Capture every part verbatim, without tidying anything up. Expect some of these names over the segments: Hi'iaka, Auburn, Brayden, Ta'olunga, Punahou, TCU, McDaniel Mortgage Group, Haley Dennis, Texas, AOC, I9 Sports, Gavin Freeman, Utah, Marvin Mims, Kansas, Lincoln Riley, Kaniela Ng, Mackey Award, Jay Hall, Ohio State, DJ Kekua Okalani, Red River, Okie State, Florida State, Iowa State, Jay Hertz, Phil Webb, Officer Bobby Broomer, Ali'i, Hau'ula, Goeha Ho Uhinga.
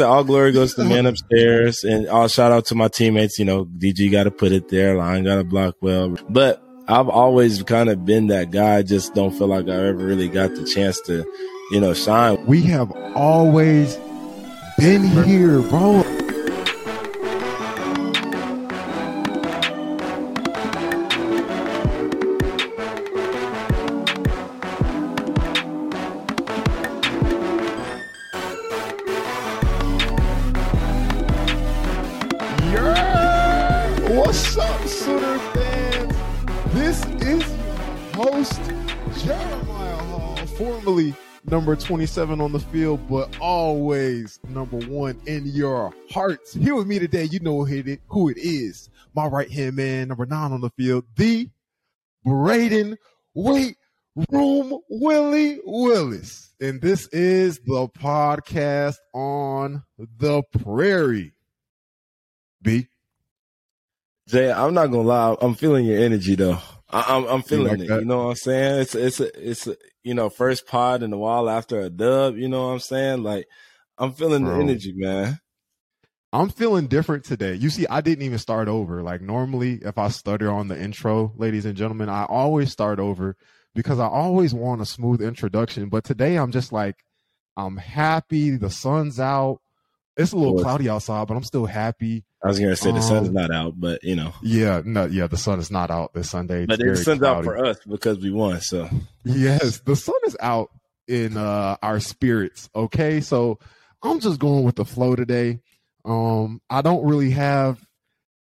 said, all glory goes to the man upstairs, and all shout out to my teammates. You know, D G got to put it there. Line got to block well. But I've always kind of been that guy. I just don't feel like I ever really got the chance to, you know, shine. We have always been here, bro. Number twenty-seven on the field, but always number one in your hearts. Here with me today, you know who it is. My right-hand man, number nine on the field, the Brayden Weight Room Willie Willis. And this is the podcast on the prairie. B. Jay, I'm not going to lie. I'm feeling your energy, though. I, I'm, I'm feeling like it. That. You know what I'm saying? It's it's a, it's a, you know, first pod in a while after a dub. You know what I'm saying? Like, I'm feeling Bro. the energy, man. I'm feeling different today. You see, I didn't even start over. Like, normally, if I stutter on the intro, ladies and gentlemen, I always start over because I always want a smooth introduction. But today, I'm just like, I'm happy. The sun's out. It's a little cloudy outside, but I'm still happy. I was going to say the um, sun's not out, but, you know. Yeah, no, yeah, the sun is not out this Sunday. It's but the sun's cloudy out for us because we won, so. Yes, the sun is out in uh, our spirits, okay? So I'm just going with the flow today. Um, I don't really have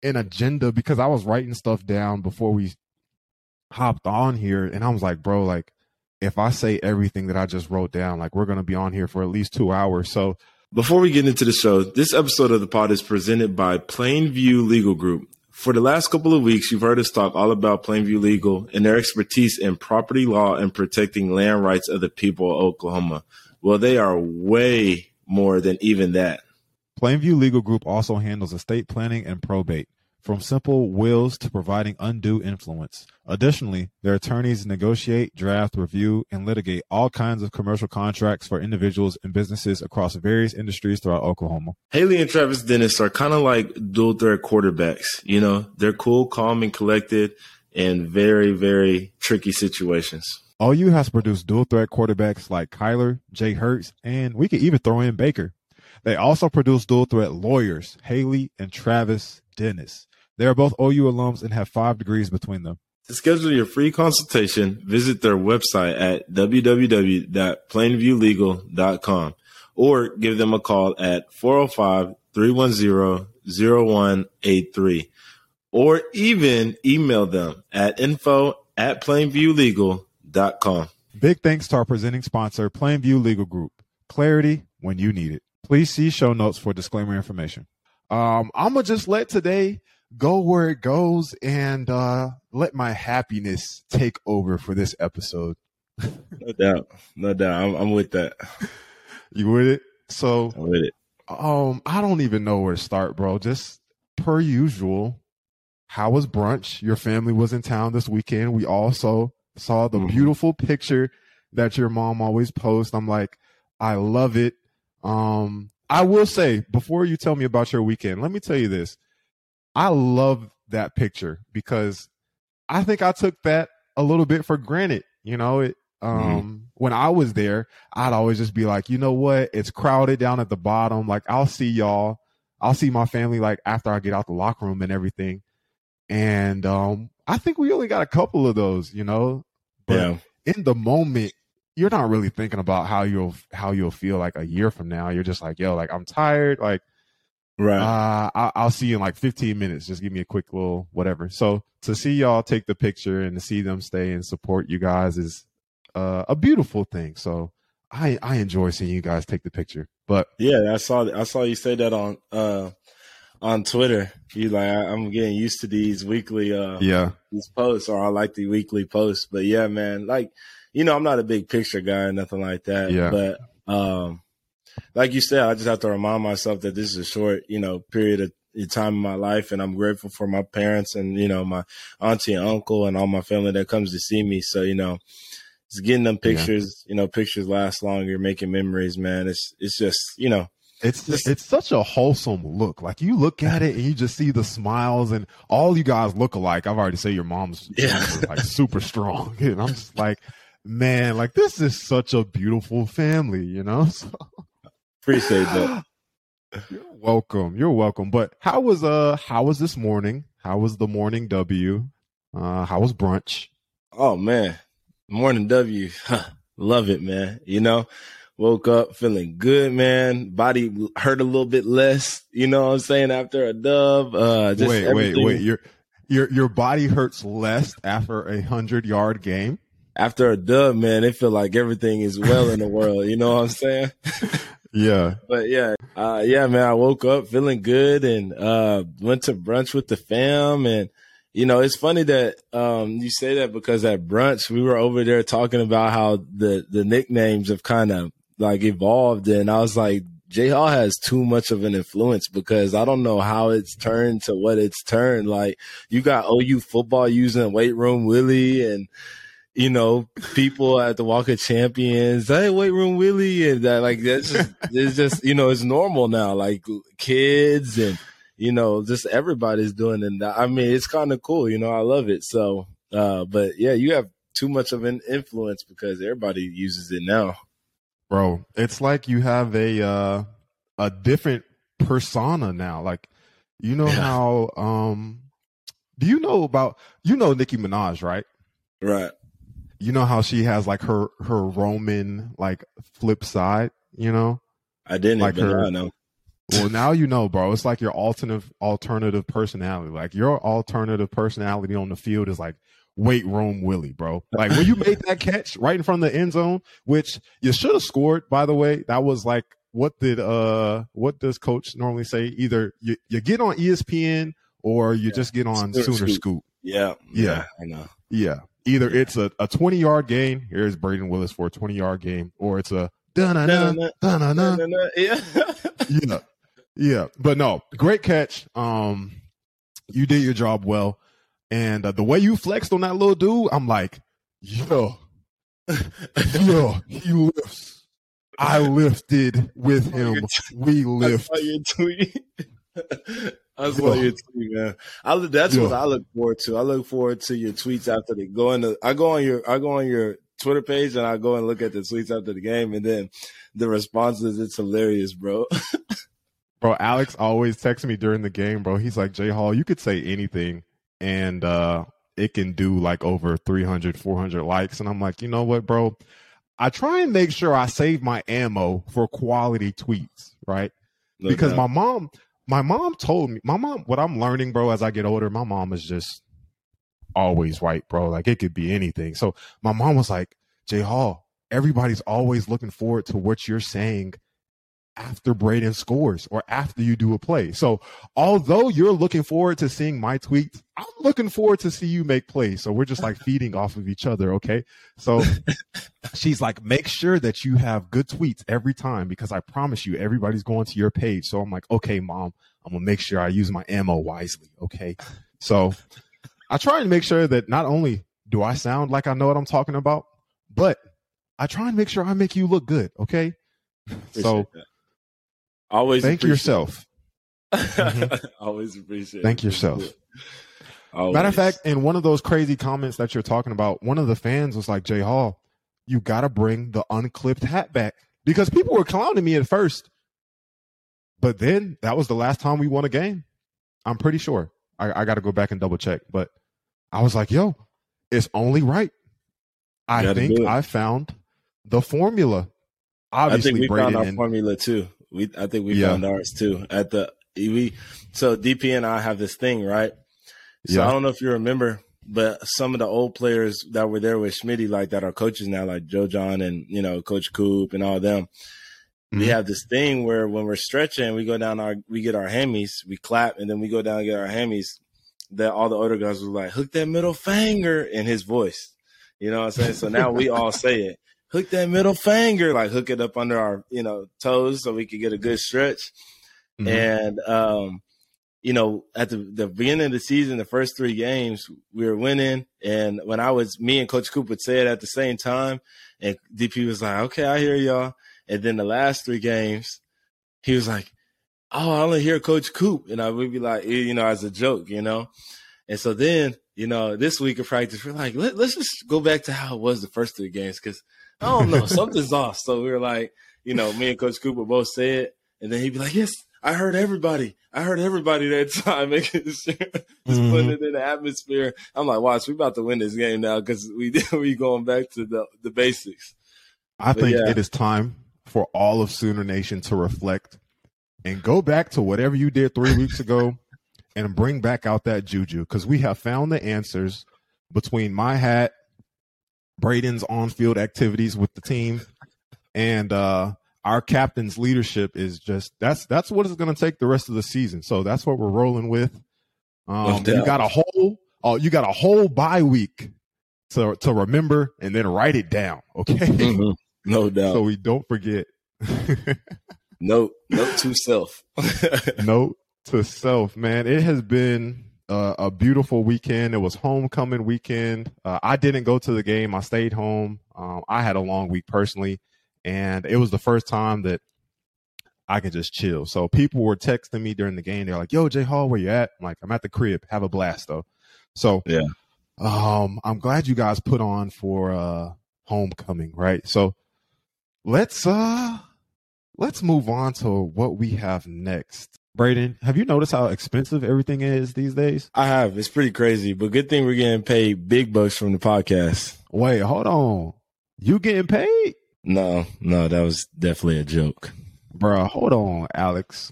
an agenda because I was writing stuff down before we hopped on here, and I was like, bro, like, if I say everything that I just wrote down, like, we're going to be on here for at least two hours, so. Before we get into the show, this episode of the pod is presented by Plainview Legal Group. For the last couple of weeks, you've heard us talk all about Plainview Legal and their expertise in property law and protecting land rights of the people of Oklahoma. Well, they are way more than even that. Plainview Legal Group also handles estate planning and probate, from simple wills to providing undue influence. Additionally, their attorneys negotiate, draft, review, and litigate all kinds of commercial contracts for individuals and businesses across various industries throughout Oklahoma. Haley and Travis Dennis are kind of like dual threat quarterbacks. You know, they're cool, calm, and collected in very, very tricky situations. O U has produced dual threat quarterbacks like Kyler, Jay Hertz, and we could even throw in Baker. They also produce dual threat lawyers, Haley and Travis Dennis. They are both O U alums and have five degrees between them. To schedule your free consultation, visit their website at w w w dot plainview legal dot com or give them a call at four oh five, three one zero, zero one eight three or even email them at info at plainview legal dot com. Big thanks to our presenting sponsor, Plainview Legal Group. Clarity when you need it. Please see show notes for disclaimer information. Um, I'm going to just let today go where it goes and uh, let my happiness take over for this episode. No doubt. No doubt. I'm, I'm with that. You with it? So I'm with it. Um, I don't even know where to start, bro. Just per usual, how was brunch? Your family was in town this weekend. We also saw the mm-hmm. beautiful picture that your mom always posts. I'm like, I love it. Um, I will say, before you tell me about your weekend, let me tell you this. I love that picture because I think I took that a little bit for granted. You know, it, um, mm-hmm. when I was there, I'd always just be like, you know what? It's crowded down at the bottom. Like, I'll see y'all. I'll see my family, like, after I get out the locker room and everything. And um, I think we only got a couple of those, you know. But yeah. In the moment, you're not really thinking about how you'll how you'll feel like a year from now. You're just like, yo, like, I'm tired. Like, right. Uh, I, I'll see you in like fifteen minutes. Just give me a quick little whatever. So to see y'all take the picture and to see them stay and support you guys is uh, a beautiful thing. So I I enjoy seeing you guys take the picture. But yeah, I saw I saw you say that on uh on Twitter. You like I, I'm getting used to these weekly uh yeah these posts, or I like the weekly posts. But yeah, man, like, you know, I'm not a big picture guy or nothing like that. Yeah. But um. Like you said, I just have to remind myself that this is a short, you know, period of time in my life, and I'm grateful for my parents and, you know, my auntie and uncle and all my family that comes to see me. So, you know, it's getting them pictures, yeah. you know, pictures last longer, making memories, man. It's it's just, you know, It's just, it's such a wholesome look. Like, you look at it and you just see the smiles, and all you guys look alike. I've already said your mom's yeah. like super strong, and I'm just like, man, like, this is such a beautiful family, you know. So, appreciate that. You're welcome. You're welcome. But how was uh how was this morning? How was the morning W? Uh, how was brunch? Oh man, morning W, huh, love it, man. You know. Woke up feeling good, man. Body hurt a little bit less, you know what I'm saying, after a dub. Uh, just wait, everything. wait, wait. Your your your body hurts less after a hundred-yard game? After a dub, man, it feel like everything is well in the world, you know what I'm saying? Yeah. But, yeah, uh, yeah, man, I woke up feeling good and uh, went to brunch with the fam. And, you know, it's funny that um, you say that because at brunch we were over there talking about how the, the nicknames have kind of, like, evolved, and I was like, Jay Hall has too much of an influence because I don't know how it's turned to what it's turned. Like, you got O U football using Weight Room Willie, and, you know, people at the Walk of Champions, hey, Weight Room Willie, and that, like, that's just, it's just, you know, it's normal now. Like, kids and, you know, just everybody's doing it. I mean, it's kind of cool, you know, I love it. So, uh, but yeah, you have too much of an influence because everybody uses it now. Bro, it's like you have a uh, a different persona now. Like, you know yeah. how um, do you know about you know Nicki Minaj, right? Right. You know how she has like her her Roman like flip side, you know? I didn't, like, but her, I know. Well, now you know, bro. It's like your alternative alternative personality. Like, your alternative personality on the field is like Weight Room Willie, bro. Like, when you made that catch right in front of the end zone, which you should have scored, by the way. That was like, what did uh what does coach normally say? Either you, you get on E S P N or you yeah. just get on Spirit Sooner Scoop. Scoop. Yeah, yeah, yeah, I know. Yeah, either yeah. it's a twenty-yard gain. Here's Brayden Willis for a twenty-yard game, or it's a da-na-na, da-na-na. Yeah, yeah, yeah. But no, great catch. Um, you did your job well. And uh, the way you flexed on that little dude, I'm like, yo, yo, he lifts. I lifted with him. We lift. I saw your tweet. I saw your tweet, man. I, that's yo. what I look forward to. I look forward to your tweets after the go. In the, I go on your, I go on your Twitter page and I go and look at the tweets after the game, and then the responses. It's hilarious, bro. Bro, Alex always texts me during the game, bro. He's like, Jay Hall, you could say anything, and uh, it can do like over three hundred, four hundred likes. And I'm like, you know what, bro? I try and make sure I save my ammo for quality tweets, right? No because doubt. my mom, my mom told me, my mom, what I'm learning, bro, as I get older, my mom is just always right, bro. Like, it could be anything. So my mom was like, Jay Hall, everybody's always looking forward to what you're saying after Brayden scores or after you do a play. So although you're looking forward to seeing my tweets, I'm looking forward to see you make plays. So we're just like feeding off of each other. Okay. So she's like, make sure that you have good tweets every time, because I promise you everybody's going to your page. So I'm like, okay, mom, I'm going to make sure I use my ammo wisely. Okay. So I try and make sure that not only do I sound like I know what I'm talking about, but I try and make sure I make you look good. Okay. Appreciate so that. Always thank yourself. Mm-hmm. Always appreciate. Thank it. yourself. Always. Matter of fact, in one of those crazy comments that you're talking about, one of the fans was like, "Jay Hall, you got to bring the unclipped hat back," because people were clowning me at first, but then that was the last time we won a game. I'm pretty sure. I, I got to go back and double check, but I was like, "Yo, it's only right." I think I found the formula. Obviously, I think we Brayden found our and- formula too. We, I think we yeah. found ours too. At the we, so D P and I have this thing, right? So yeah. I don't know if you remember, but some of the old players that were there with Schmitty, like that, are coaches now, like Joe John and you know Coach Coop and all of them. Mm-hmm. We have this thing where when we're stretching, we go down our, we get our hammies, we clap, and then we go down and get our hammies. That all the older guys were like, hook that middle finger in his voice. You know what I'm saying? So now we all say it. Hook that middle finger, like hook it up under our, you know, toes so we could get a good stretch. Mm-hmm. And, um, you know, at the, the beginning of the season, the first three games, we were winning. And when I was, me and Coach Coop would say it at the same time. And D P was like, okay, I hear y'all. And then the last three games, he was like, oh, I only hear Coach Coop. And I would be like, you know, as a joke, you know. And so then, you know, this week of practice, we're like, Let, let's just go back to how it was the first three games because I don't know, something's off. So we were like, you know, me and Coach Cooper both said, and then he'd be like, yes, I heard everybody. I heard everybody that time making sure, just mm-hmm. putting it in the atmosphere. I'm like, watch, we about to win this game now because we we going back to the, the basics. I but think yeah. it is time for all of Sooner Nation to reflect and go back to whatever you did three weeks ago and bring back out that juju because we have found the answers between my hat, Brayden's on-field activities with the team, and uh, our captain's leadership is just that's that's what it's going to take the rest of the season. So that's what we're rolling with. Um, you got a whole oh, you got a whole bye week to to remember and then write it down. Okay, mm-hmm. No doubt. So we don't forget. note note to self. Note to self, man. It has been Uh, a beautiful weekend. It was homecoming weekend. Uh, I didn't go to the game. I stayed home. Um, I had a long week personally, and it was the first time that I could just chill. So people were texting me during the game. They're like, yo, Jay Hall, where you at? I'm like, I'm at the crib. Have a blast, though. So yeah, um, I'm glad you guys put on for uh, homecoming, right? So let's uh, let's move on to what we have next. Brayden, have you noticed how expensive everything is these days? I have. It's pretty crazy, but good thing we're getting paid big bucks from the podcast. Wait, hold on. You getting paid? No, no, that was definitely a joke. Bro, hold on, Alex.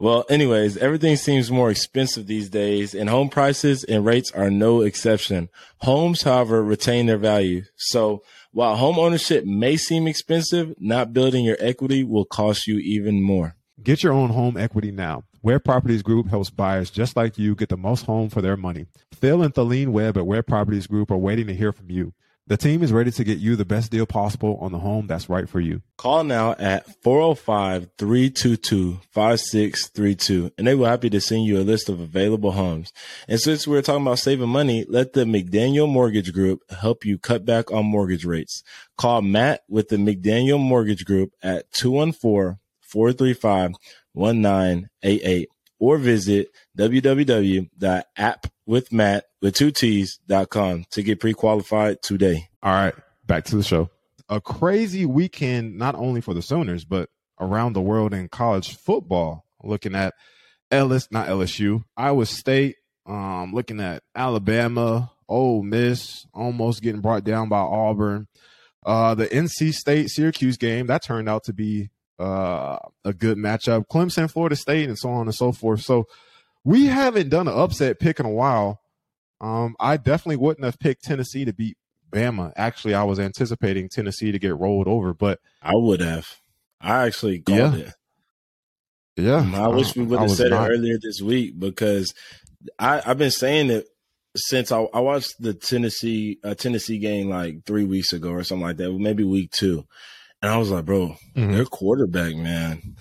Well, anyways, everything seems more expensive these days, and home prices and rates are no exception. Homes, however, retain their value. So while home ownership may seem expensive, not building your equity will cost you even more. Get your own home equity now. Ware Properties Group helps buyers just like you get the most home for their money. Phil and Thaleen Webb at Ware Properties Group are waiting to hear from you. The team is ready to get you the best deal possible on the home that's right for you. Call now at four oh five, three two two, five six three two, and they will be happy to send you a list of available homes. And since we're talking about saving money, let the McDaniel Mortgage Group help you cut back on mortgage rates. Call Matt with the McDaniel Mortgage Group at two one four, four three five, one nine eight eight or visit w w w dot app with matt with two t's dot com to get pre-qualified today. All right, back to the show. A crazy weekend, not only for the Sooners, but around the world in college football. Looking at Ellis, not L S U, Iowa State, um, looking at Alabama, Ole Miss, almost getting brought down by Auburn. Uh, the N C State Syracuse game, that turned out to be Uh, a good matchup, Clemson, Florida State, and so on and so forth. So we haven't done an upset pick in a while. Um, I definitely wouldn't have picked Tennessee to beat Bama. Actually, I was anticipating Tennessee to get rolled over, but I would have. I actually got yeah. it. Yeah. Um, I wish we would have said not. it earlier this week because I, I've been saying it since I, I watched the Tennessee uh, Tennessee game like three weeks ago or something like that, maybe week two. And I was like, bro, mm-hmm. their quarterback, man,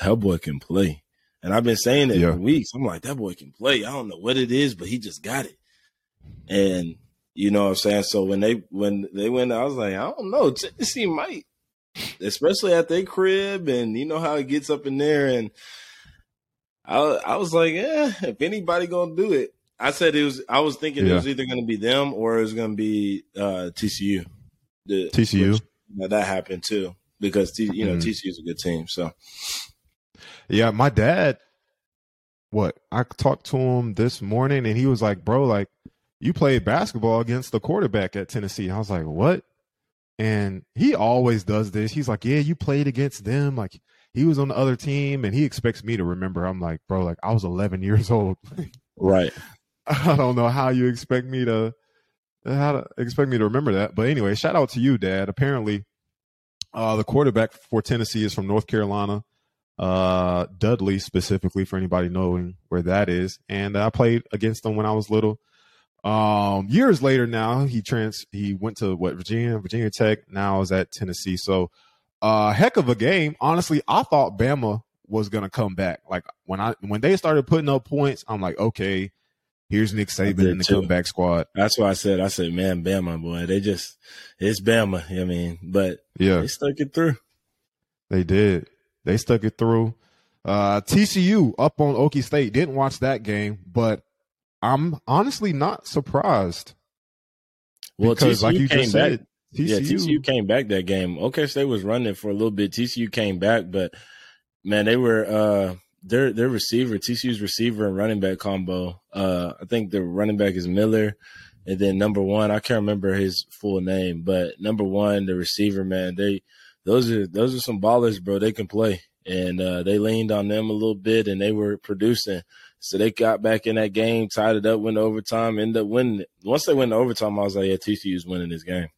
that boy can play. And I've been saying it yeah. for weeks. I'm like, that boy can play. I don't know what it is, but he just got it. And you know what I'm saying? So when they when they went, I was like, I don't know. Tennessee might, especially at their crib. And you know how it gets up in there. And I I was like, yeah, if anybody going to do it. I said it was. I was thinking yeah. it was either going to be them or it was going to be uh, T C U. The, T C U? Which, Now that happened too, because you know mm-hmm. T C U is a good team. So, yeah, my dad, what I talked to him this morning, and he was like, "Bro, like you played basketball against the quarterback at Tennessee." I was like, "What?" And he always does this. He's like, "Yeah, you played against them. Like he was on the other team," and he expects me to remember. I'm like, "Bro, like I was eleven years old." Right. I don't know how you expect me to. How to expect me to remember that. But anyway, shout out to you, Dad. Apparently, uh, the quarterback for Tennessee is from North Carolina, uh, Dudley specifically, for anybody knowing where that is. And I played against him when I was little. Um, years later now, he trans he went to what Virginia, Virginia Tech, now is at Tennessee. So uh, heck of a game. Honestly, I thought Bama was going to come back. Like when I when they started putting up points, I'm like, okay, here's Nick Saban in the too. comeback squad. That's why I said, I said, man, Bama, boy, they just, it's Bama. I mean, but yeah, they stuck it through. They did. They stuck it through. Uh, T C U up on Okie State. Didn't watch that game, but I'm honestly not surprised. Well, because T C U like you just said, back. T C U. Yeah, T C U came back that game. Okie State was running for a little bit. T C U came back, but man, they were uh, their their receiver, T C U's receiver and running back combo. Uh, I think the running back is Miller, and then number one, I can't remember his full name, but number one, the receiver, man, they those are those are some ballers, bro. They can play, and uh, they leaned on them a little bit, and they were producing. So they got back in that game, tied it up, went to overtime, ended up winning it. Once they went to overtime, I was like, yeah, T C U's winning this game.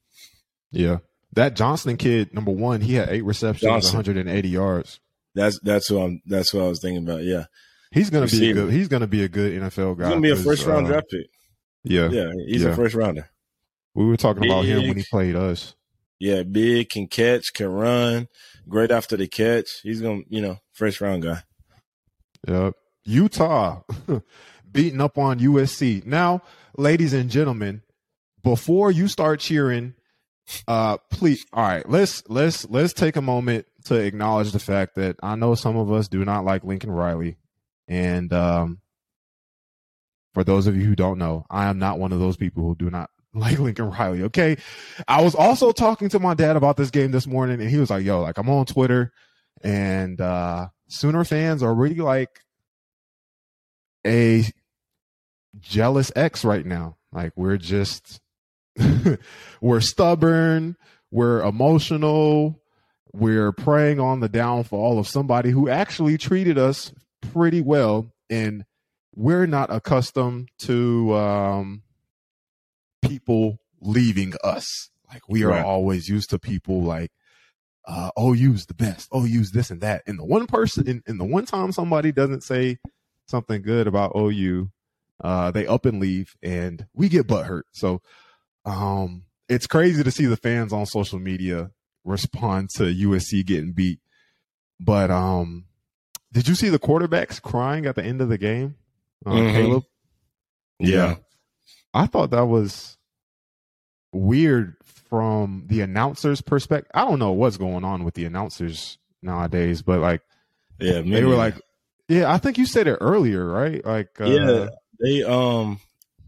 Yeah. That Johnston kid, number one, he had eight receptions, Johnson. one hundred eighty yards. That's that's what I'm that's what I was thinking about. Yeah. He's gonna Receiver. be a good he's gonna be a good N F L guy. He's gonna be a first round uh, draft pick. Yeah. Yeah, he's yeah. a first rounder. We were talking big, about him when he played us. Yeah, big, can catch, can run, great after the catch. He's gonna, you know, first round guy. Yep. Utah beating up on U S C. Now, ladies and gentlemen, before you start cheering, uh, please, all right, let's let's let's take a moment to acknowledge the fact that I know some of us do not like Lincoln Riley, and um, for those of you who don't know, I am not one of those people who do not like Lincoln Riley. Okay, I was also talking to my dad about this game this morning, and he was like, "Yo, like I'm on Twitter, and uh, Sooner fans are really like." A jealous ex right now. Like we're just we're stubborn, we're emotional, we're preying on the downfall of somebody who actually treated us pretty well, and we're not accustomed to um people leaving us. Like we are right. always used to people like uh O U's the best, O U's this and that. And the one person in, in the one time somebody doesn't say something good about O U, uh, they up and leave, and we get butthurt. So um, it's crazy to see the fans on social media respond to U S C getting beat. But um, did you see the quarterbacks crying at the end of the game, uh, mm-hmm. Caleb? Yeah. yeah. I thought that was weird from the announcers' perspective. I don't know what's going on with the announcers nowadays, but, like, yeah, they were, like, yeah, I think you said it earlier, right? Like, uh, yeah, they um,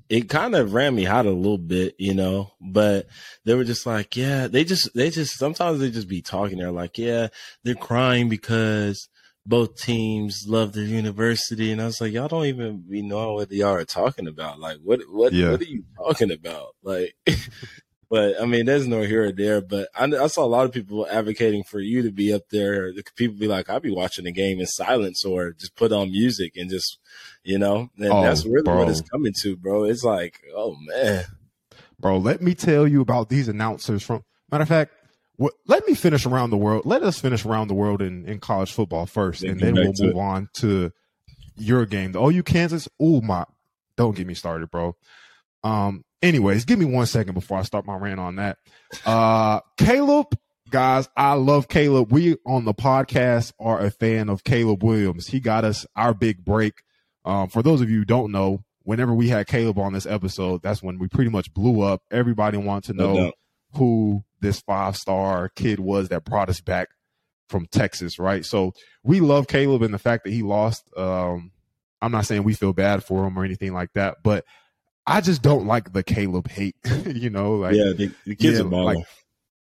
it kind of ran me hot a little bit, you know. But they were just like, yeah, they just, they just sometimes they just be talking. They're like, yeah, they're crying because both teams love their university, and I was like, y'all don't even be know what y'all are talking about. Like, what, what, yeah. what are you talking about? Like, but I mean, there's no here or there. But I, I saw a lot of people advocating for you to be up there. People be like, I'll be watching the game in silence or just put on music and just, you know, and oh, that's really bro. what it's coming to, bro. It's like, oh, man. Bro, let me tell you about these announcers. From matter of fact, what, let me finish around the world. Let us finish around the world in, in college football first, then and then we'll move it. on to your game. The O U Kansas. Oh, my. Don't get me started, bro. Um. Anyways, give me one second before I start my rant on that. Uh, Caleb, guys, I love Caleb. We on the podcast are a fan of Caleb Williams. He got us our big break. Um, for those of you who don't know, whenever we had Caleb on this episode, that's when we pretty much blew up. Everybody wanted to know no doubt. who this five-star kid was that brought us back from Texas, right? So we love Caleb and the fact that he lost. Um, I'm not saying we feel bad for him or anything like that, but I just don't like the Caleb hate, you know, like, yeah, the, the kids yeah, are like,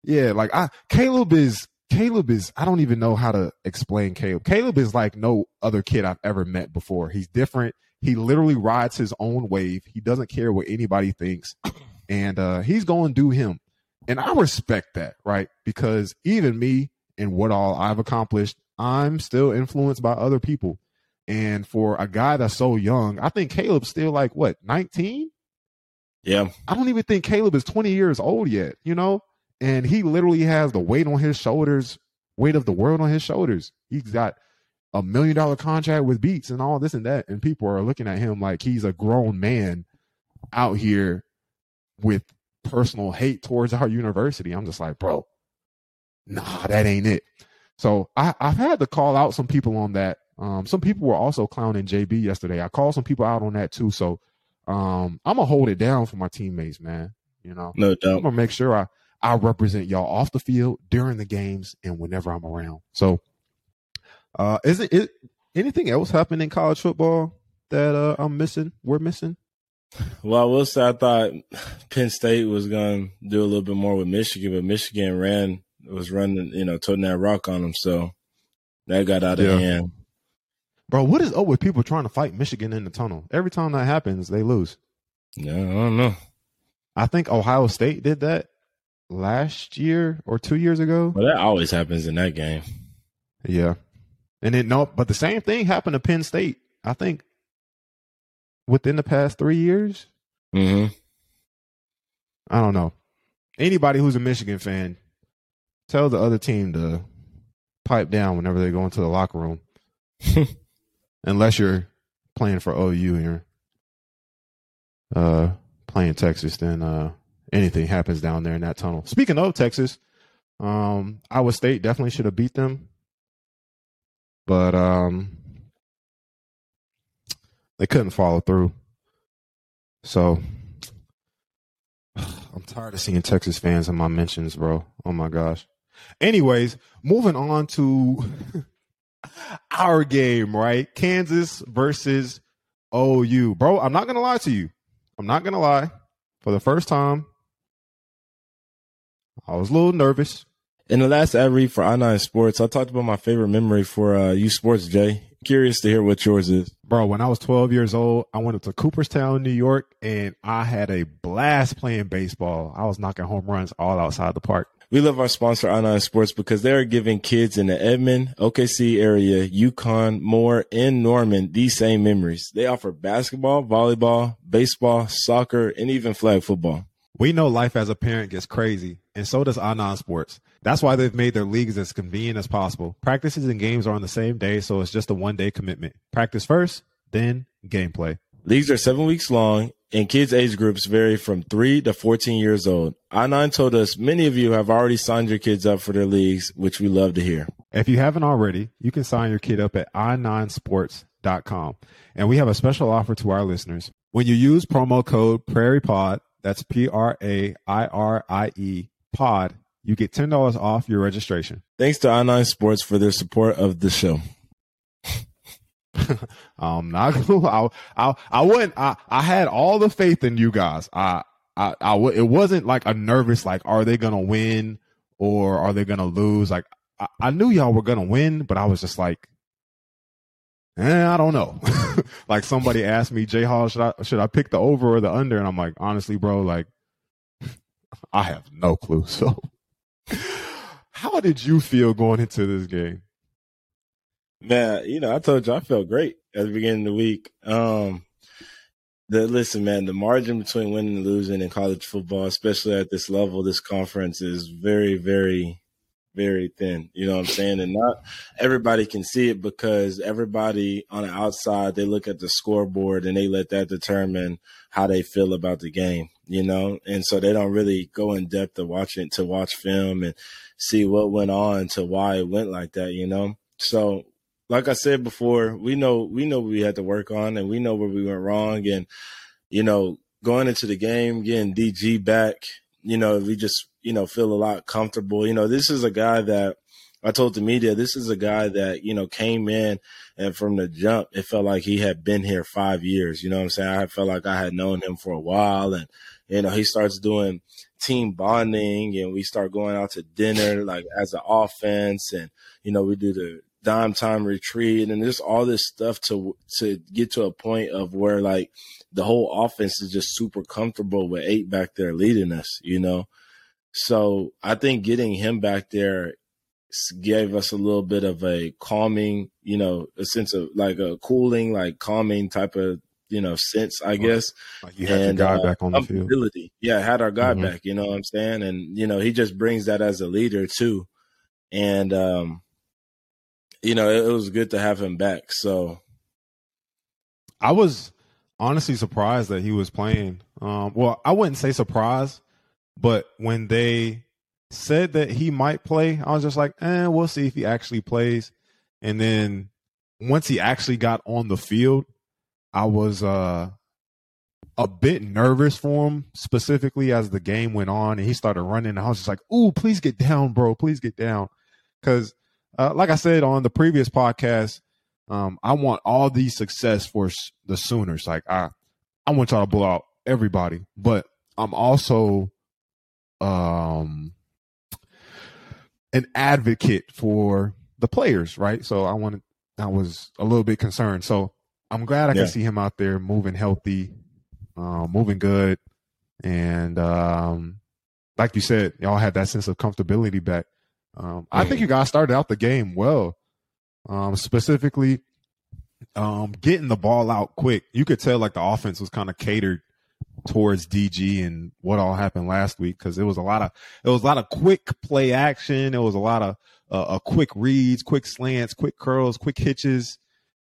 yeah, like I, Caleb is Caleb is, I don't even know how to explain Caleb. Caleb is like no other kid I've ever met before. He's different. He literally rides his own wave. He doesn't care what anybody thinks, and uh, he's going to do him. And I respect that, right? Because even me and what all I've accomplished, I'm still influenced by other people. And for a guy that's so young, I think Caleb's still like, what, nineteen? Yeah. I don't even think Caleb is twenty years old yet, you know? And he literally has the weight on his shoulders, weight of the world on his shoulders. He's got a million dollar contract with Beats and all this and that. And people are looking at him like he's a grown man out here with personal hate towards our university. I'm just like, bro, nah, that ain't it. So I, I've had to call out some people on that. Um, some people were also clowning J B yesterday. I called some people out on that too. So um, I'm going to hold it down for my teammates, man. You know, no doubt. I'm going to make sure I, I represent y'all off the field, during the games, and whenever I'm around. So Uh, is it, it anything else happening in college football that uh, I'm missing? We're missing. Well, I will say I thought Penn State was going to do a little bit more with Michigan, but Michigan ran was running, you know, toting that rock on them, so that got out of yeah. hand. Bro, what is up with people trying to fight Michigan in the tunnel? Every time that happens, they lose. Yeah, I don't know. I think Ohio State did that last year or two years ago. Well, that always happens in that game. Yeah. And then no, but the same thing happened to Penn State, I think, within the past three years. Mm-hmm. I don't know. Anybody who's a Michigan fan, tell the other team to pipe down whenever they go into the locker room. Unless you're playing for O U and you're uh, playing Texas, then uh, anything happens down there in that tunnel. Speaking of Texas, um, Iowa State definitely should have beat them. But um, they couldn't follow through. So I'm tired of seeing Texas fans in my mentions, bro. Oh, my gosh. Anyways, moving on to our game, right? Kansas versus O U. Bro, I'm not going to lie to you. I'm not going to lie. For the first time, I was a little nervous. In the last ad read for I nine Sports, I talked about my favorite memory for uh, U Sports, Jay. Curious to hear what yours is. Bro, when I was twelve years old, I went up to Cooperstown, New York, and I had a blast playing baseball. I was knocking home runs all outside the park. We love our sponsor, I nine Sports, because they are giving kids in the Edmond, O K C area, Yukon, Moore, and Norman these same memories. They offer basketball, volleyball, baseball, soccer, and even flag football. We know life as a parent gets crazy, and so does I nine Sports. That's why they've made their leagues as convenient as possible. Practices and games are on the same day, so it's just a one-day commitment. Practice first, then gameplay. Leagues are seven weeks long, and kids' age groups vary from three to fourteen years old. I nine told us many of you have already signed your kids up for their leagues, which we love to hear. If you haven't already, you can sign your kid up at i nine sports dot com. And we have a special offer to our listeners. When you use promo code PrairiePod, that's P R A I R I E, pod, you get ten dollars off your registration. Thanks to I nine Sports for their support of the show. I'm not gonna. I I, I wouldn't. I, I had all the faith in you guys. I I, I w- it wasn't like a nervous like, are they gonna win or are they gonna lose? Like I, I knew y'all were gonna win, but I was just like, eh, I don't know. Like somebody asked me, Jay Hall, should I should I pick the over or the under? And I'm like, honestly, bro, like I have no clue. So, how did you feel going into this game? Man, you know, I told you I felt great at the beginning of the week. Um, the, listen, man, the margin between winning and losing in college football, especially at this level, this conference, is very, very, very thin. You know what I'm saying? And not everybody can see it because everybody on the outside, they look at the scoreboard and they let that determine how they feel about the game, you know? And so they don't really go in depth to watch it, to watch film and see what went on to why it went like that, you know? So, like I said before, we know we know what we had to work on and we know where we went wrong. And, you know, going into the game, getting D G back, you know, we just, you know, feel a lot comfortable. You know, this is a guy that I told the media, this is a guy that, you know, came in and from the jump, it felt like he had been here five years. You know what I'm saying? I felt like I had known him for a while. And, you know, he starts doing team bonding and we start going out to dinner, like as an offense. And, you know, we do the dime time retreat and there's all this stuff to to get to a point of where like the whole offense is just super comfortable with eight back there leading us, you know? So I think getting him back there gave us a little bit of a calming, you know, a sense of like a cooling, like calming type of, you know, sense, I guess. Like you had and, your guy uh, back on the field. Yeah, had our guy mm-hmm. back, you know what I'm saying? And, you know, he just brings that as a leader too. And, um, you know, it was good to have him back. So I was honestly surprised that he was playing. Um, well, I wouldn't say surprised, but when they said that he might play, I was just like, eh, we'll see if he actually plays. And then once he actually got on the field, I was uh, a bit nervous for him, specifically as the game went on and he started running. I was just like, ooh, please get down, bro. Please get down. Because uh, like I said on the previous podcast, um, I want all the success for the Sooners. Like I, I want y'all to blow out everybody, but I'm also um, an advocate for the players, right? So I wanted, I was a little bit concerned. So I'm glad I yeah. can see him out there moving healthy, uh, moving good, and um, like you said, y'all had that sense of comfortability back. Um, I think you guys started out the game well, um, specifically um, getting the ball out quick. You could tell like the offense was kind of catered towards D G and what all happened last week, because it was a lot of it was a lot of quick play action. It was a lot of uh, a quick reads, quick slants, quick curls, quick hitches,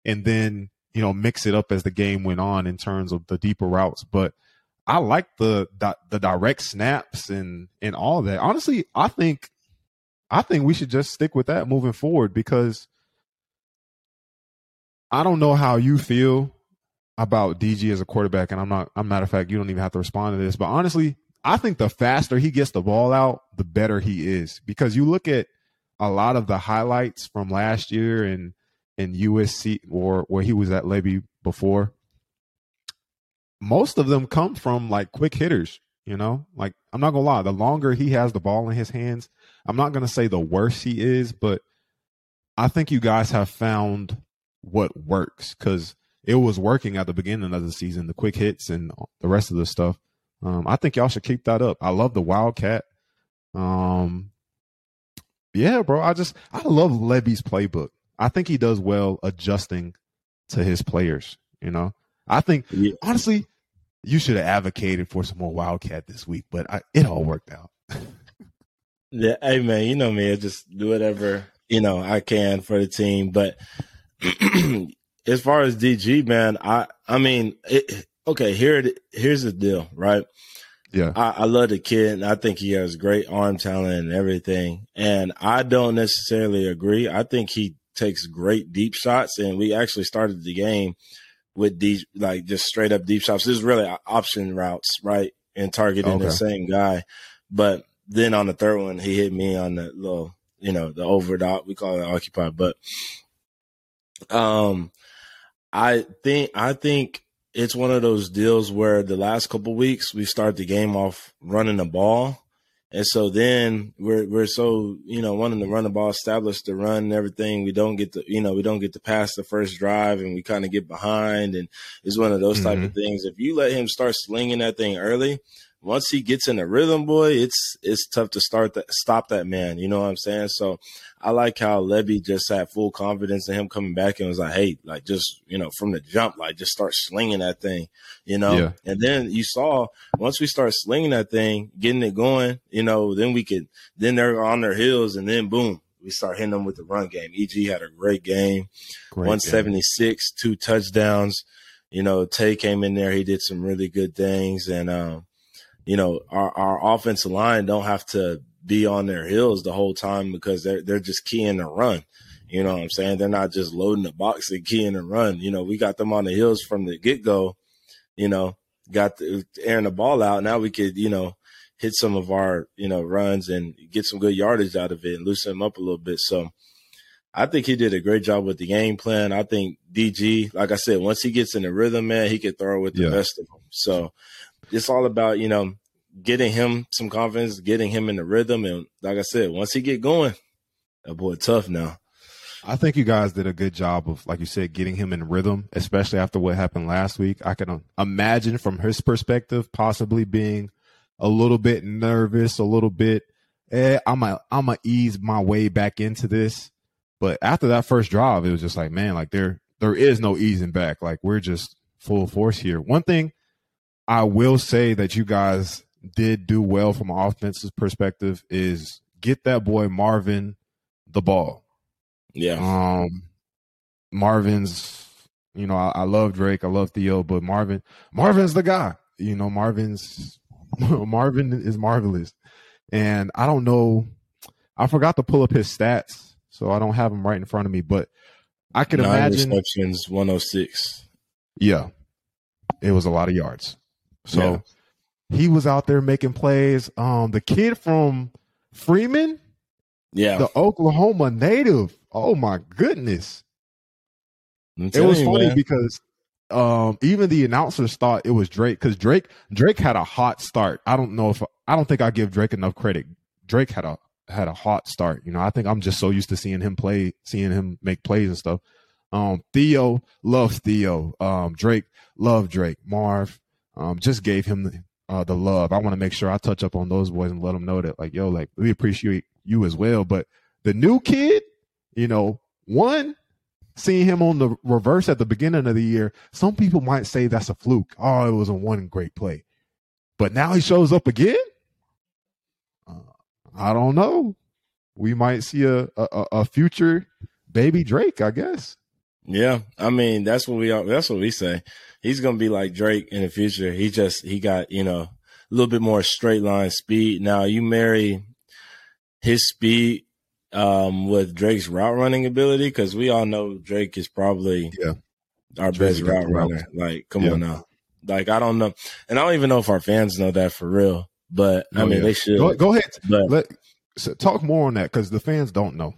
and then you know mix it up as the game went on in terms of the deeper routes. But I like the the, the direct snaps and and all that. Honestly, I think. I think we should just stick with that moving forward, because I don't know how you feel about D G as a quarterback, and I'm not. I'm matter of fact, you don't even have to respond to this. But honestly, I think the faster he gets the ball out, the better he is. Because you look at a lot of the highlights from last year and in, in U S C or where he was at Levy before. Most of them come from like quick hitters. You know, like I'm not gonna lie, the longer he has the ball in his hands, I'm not gonna say the worse he is, but I think you guys have found what works, because it was working at the beginning of the season, the quick hits and the rest of the stuff. Um, I think y'all should keep that up. I love the Wildcat. Um, yeah, bro, I just I love Levy's playbook. I think he does well adjusting to his players. You know, I think yeah. honestly. You should have advocated for some more Wildcat this week, but I, it all worked out. yeah, hey, man, you know me. I just do whatever, you know, I can for the team. But as far as D G, man, I I mean, it, okay, here here's the deal, right? Yeah. I, I love the kid, and I think he has great arm talent and everything. And I don't necessarily agree. I think he takes great deep shots, and we actually started the game with these, like, just straight up deep shots. This is really option routes, right? And targeting okay. the same guy. But then on the third one, he hit me on the little, you know, the overdot. We call it occupy. But um, I think I think it's one of those deals where the last couple of weeks we start the game off running the ball. And so then we're we're so, you know, wanting to run the ball, establish the run and everything. We don't get to, you know, we don't get to pass the first drive, and we kind of get behind. And it's one of those mm-hmm. type of things. If you let him start slinging that thing early, once he gets in the rhythm, boy, it's it's tough to start that, stop that man. You know what I'm saying? So I like how Levy just had full confidence in him coming back and was like, hey, like just, you know, from the jump, like just start slinging that thing, you know? Yeah. And then you saw once we start slinging that thing, getting it going, you know, then we could, then they're on their heels, and then boom, we start hitting them with the run game. E G had a great game, great one seventy-six, game. two touchdowns. You know, Tay came in there. He did some really good things. And, um, you know, our, our offensive line don't have to be on their heels the whole time, because they're, they're just keying the run. You know what I'm saying? They're not just loading the box and keying the run. You know, we got them on the heels from the get-go, you know, got the, airing the ball out. Now we could, you know, hit some of our, you know, runs and get some good yardage out of it and loosen them up a little bit. So I think he did a great job with the game plan. I think D G, like I said, once he gets in the rhythm, man, he could throw with the yeah. best of them. So it's all about, you know, getting him some confidence, getting him in the rhythm. And like I said, once he get going, that boy tough now. I think you guys did a good job of, like you said, getting him in rhythm, especially after what happened last week. I can imagine from his perspective possibly being a little bit nervous, a little bit, eh, I'm a, I'm a ease my way back into this. But after that first drive, it was just like, man, like there there is no easing back. Like we're just full force here. One thing I will say that you guys did do well from an offensive perspective is get that boy Marvin the ball. Yeah. Um, Marvin's, you know, I, I love Drake. I love Theo, but Marvin, Marvin's the guy, you know, Marvin's Marvin is marvelous. And I don't know. I forgot to pull up his stats, so I don't have him right in front of me, but I could Nine imagine receptions, one oh six. Yeah. It was a lot of yards. So yeah. he was out there making plays. Um, the kid from Freeman, Yeah. The Oklahoma native. Oh, my goodness. It was you, funny man. because um, even the announcers thought it was Drake because Drake Drake had a hot start. I don't know if I don't think I give Drake enough credit. Drake had a had a hot start. You know, I think I'm just so used to seeing him play, seeing him make plays and stuff. Um, Theo loves Theo. Um, Drake loved Drake. Marv um, just gave him the, uh, the love. I want to make sure I touch up on those boys and let them know that, like, yo, like, we appreciate you as well. But the new kid, you know, one. Seeing him on the reverse at the beginning of the year, some people might say that's a fluke. Oh, it was a one great play. But now he shows up again? Uh, I don't know. We might see a, a a future baby Drake, I guess. Yeah, I mean, that's what we that's what we say. He's going to be like Drake in the future. He just he got, you know, a little bit more straight line speed. Now, you marry his speed Um, with Drake's route running ability, because we all know Drake is probably yeah. our Drake's best route runner. Like, come yeah. on now. Like, I don't know. And I don't even know if our fans know that for real, but I oh, mean, yeah. they should. Go, go ahead. But, Let, so talk more on that, because the fans don't know.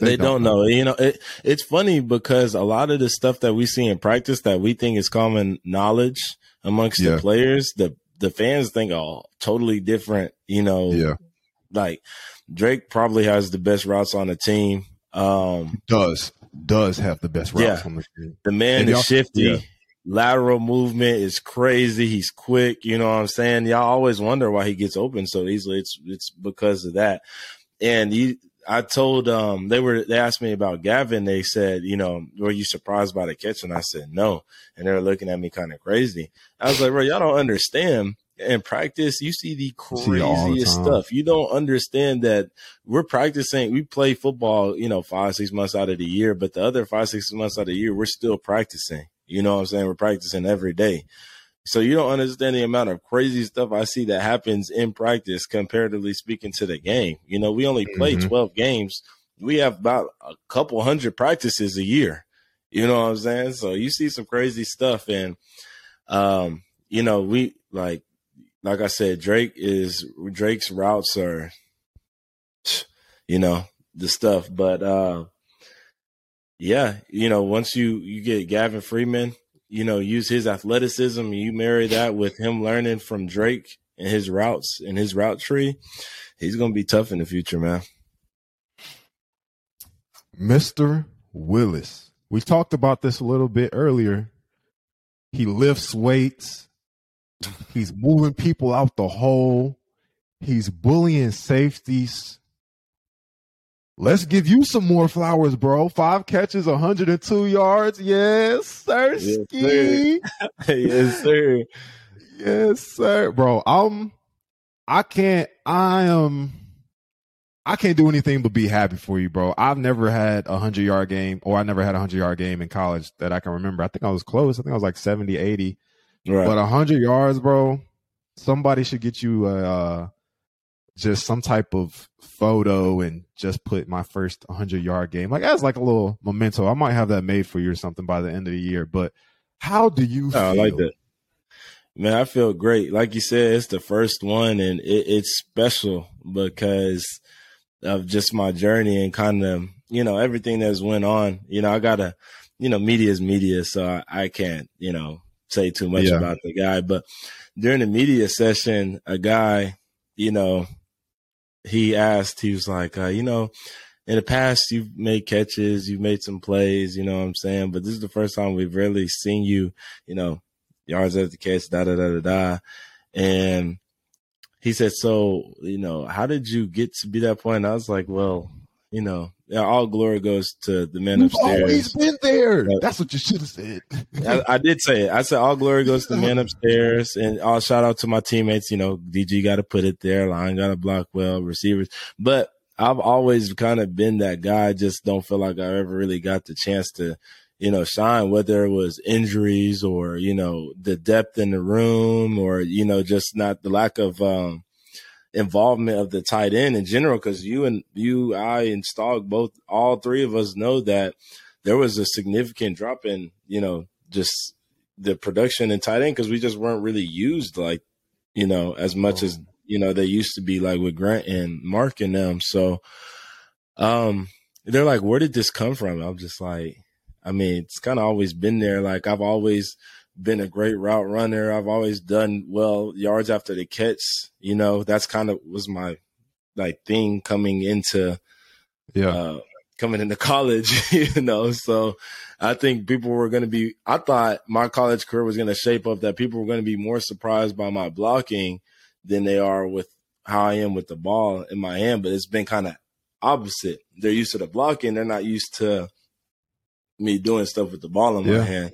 They, they don't, don't know. know. You know, it, it's funny because a lot of the stuff that we see in practice that we think is common knowledge amongst yeah. the players, the, the fans think, oh, totally different, you know, yeah. like – Drake probably has the best routes on the team. Um, does does have the best routes yeah. on the team. The man is shifty. Yeah. Lateral movement is crazy. He's quick. You know what I'm saying? Y'all always wonder why he gets open so easily. It's it's because of that. And you, I told um they were they asked me about Gavin. They said, you know, were you surprised by the catch? And I said no. And they were looking at me kind of crazy. I was like, bro, y'all don't understand. In practice, you see the craziest see the stuff. You don't understand that we're practicing. We play football, you know, five, six months out of the year, but the other five, six months out of the year, we're still practicing. You know what I'm saying? We're practicing every day. So you don't understand the amount of crazy stuff I see that happens in practice, comparatively speaking to the game. You know, we only play mm-hmm. twelve games. We have about a couple hundred practices a year. You know what I'm saying? So you see some crazy stuff. And, um, you know, we like, Like I said, Drake is Drake's routes are, you know, the stuff. But uh, yeah, you know, once you you get Gavin Freeman, you know, use his athleticism, you marry that with him learning from Drake and his routes and his route tree, he's gonna be tough in the future, man. Mister Willis, we talked about this a little bit earlier. He lifts weights. He's moving people out the hole. He's bullying safeties. Let's give you some more flowers, bro. Five catches, one hundred two yards. Yes, sir. Yes, sir. Yes, sir. Yes, sir. Bro, I'm I can't I am I can't do anything but be happy for you, bro. I've never had a one hundred-yard game, or I never had a one hundred-yard game in college that I can remember. I think I was close. I think I was like seventy, eighty. Right. But one hundred yards, bro, somebody should get you uh, just some type of photo and just put my first one hundred-yard game. Like, that's like a little memento. I might have that made for you or something by the end of the year. But how do you oh, feel? I like that. Man, I feel great. Like you said, it's the first one, and it, it's special because of just my journey and kind of, you know, everything that's went on. You know, I got to, you know, media is media, so I, I can't, you know, say too much yeah. about the guy, but during the media session, a guy, you know, he asked, he was like, uh, you know, in the past you've made catches, you've made some plays, you know what I'm saying? But this is the first time we've really seen you, you know, yards at the catch, da, da, da, da, da. And he said, so, you know, how did you get to be that point? And I was like, well, you know, all glory goes to the men We've upstairs. Always been there. That's what you should have said. I, I did say it. I said all glory goes to the men upstairs, and all shout out to my teammates. You know, D G got to put it there. Line got to block well. Receivers, but I've always kind of been that guy. I just don't feel like I ever really got the chance to, you know, shine. Whether it was injuries or, you know, the depth in the room, or, you know, just not the lack of. Um, involvement of the tight end in general, because you and you, I, and Stog, both, all three of us know that there was a significant drop in, you know, just the production in tight end because we just weren't really used like, you know, as much oh. as, you know, they used to be like with Grant and Mark and them. So Um, they're like, where did this come from? I'm just like, I mean, it's kind of always been there. Like, I've always been a great route runner. I've always done well yards after the catch. You know, that's kind of was my like thing coming into yeah. uh, coming into college, you know. So I think people were going to be – I thought my college career was going to shape up that people were going to be more surprised by my blocking than they are with how I am with the ball in my hand. But it's been kind of opposite. They're used to the blocking. They're not used to me doing stuff with the ball in yeah. my hand.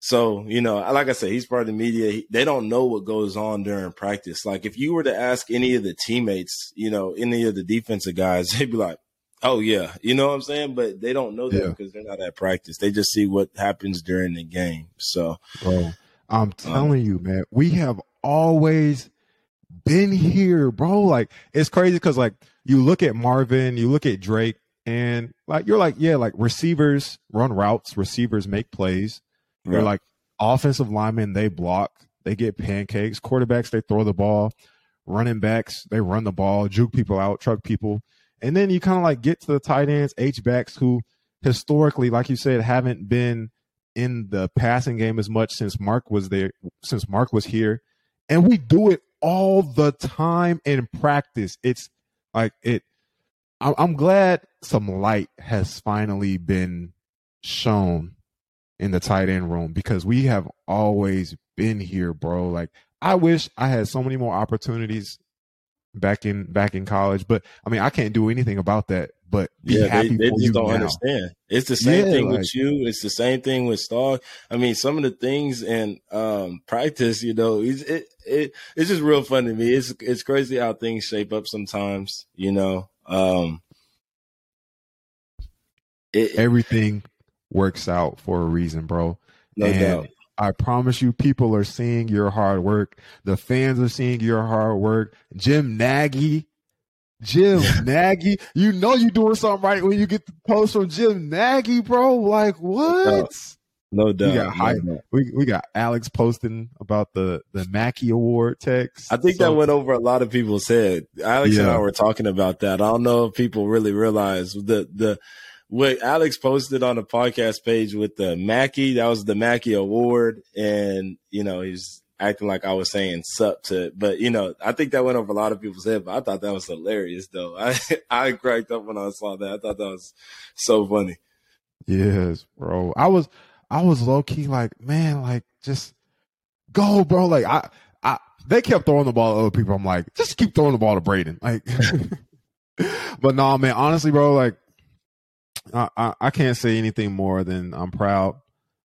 So, you know, like I said, he's part of the media. They don't know what goes on during practice. Like, if you were to ask any of the teammates, you know, any of the defensive guys, they'd be like, oh, yeah. You know what I'm saying? But they don't know that because yeah. they're not at practice. They just see what happens during the game. So, bro, I'm telling um, you, man, we have always been here, bro. Like, it's crazy because, like, you look at Marvin, you look at Drake, and, like, you're like, yeah, like, receivers run routes, receivers make plays. They're yeah. like offensive linemen, they block, they get pancakes. Quarterbacks, they throw the ball. Running backs, they run the ball, juke people out, truck people. And then you kind of like get to the tight ends, H-backs, who historically, like you said, haven't been in the passing game as much since Mark was there, since Mark was here. And we do it all the time in practice. It's like it. I'm glad some light has finally been shown in the tight end room, because we have always been here, bro. Like, I wish I had so many more opportunities back in back in college, but I mean, I can't do anything about that. But be yeah, happy they, they for just you don't now. Understand. It's the same yeah, thing like, with you. It's the same thing with Stark. I mean, some of the things in um, practice, you know, it's, it it it's just real fun to me. It's it's crazy how things shape up sometimes, you know. Um, it, everything. works out for a reason, bro. No and doubt. I promise you, people are seeing your hard work. The fans are seeing your hard work. Jim Nagy, Jim Nagy, you know you're doing something right when you get the post from Jim Nagy, bro. Like, what? No doubt. No doubt. We got, high, no doubt. We, we got Alex posting about the, the Mackey Award text. I think so, that went over a lot of people's head. Alex yeah. and I were talking about that. I don't know if people really realize the the – what Alex posted on the podcast page with the Mackey, that was the Mackey Award. And, you know, he's acting like I was saying sup to it. But, you know, I think that went over a lot of people's head, but I thought that was hilarious, though. I, I cracked up when I saw that. I thought that was so funny. Yes, bro. I was I was low key like, man, like, just go, bro. Like, I, I they kept throwing the ball to other people. I'm like, just keep throwing the ball to Brayden. Like, but no, nah, man, honestly, bro, like, I, I, I can't say anything more than I'm proud.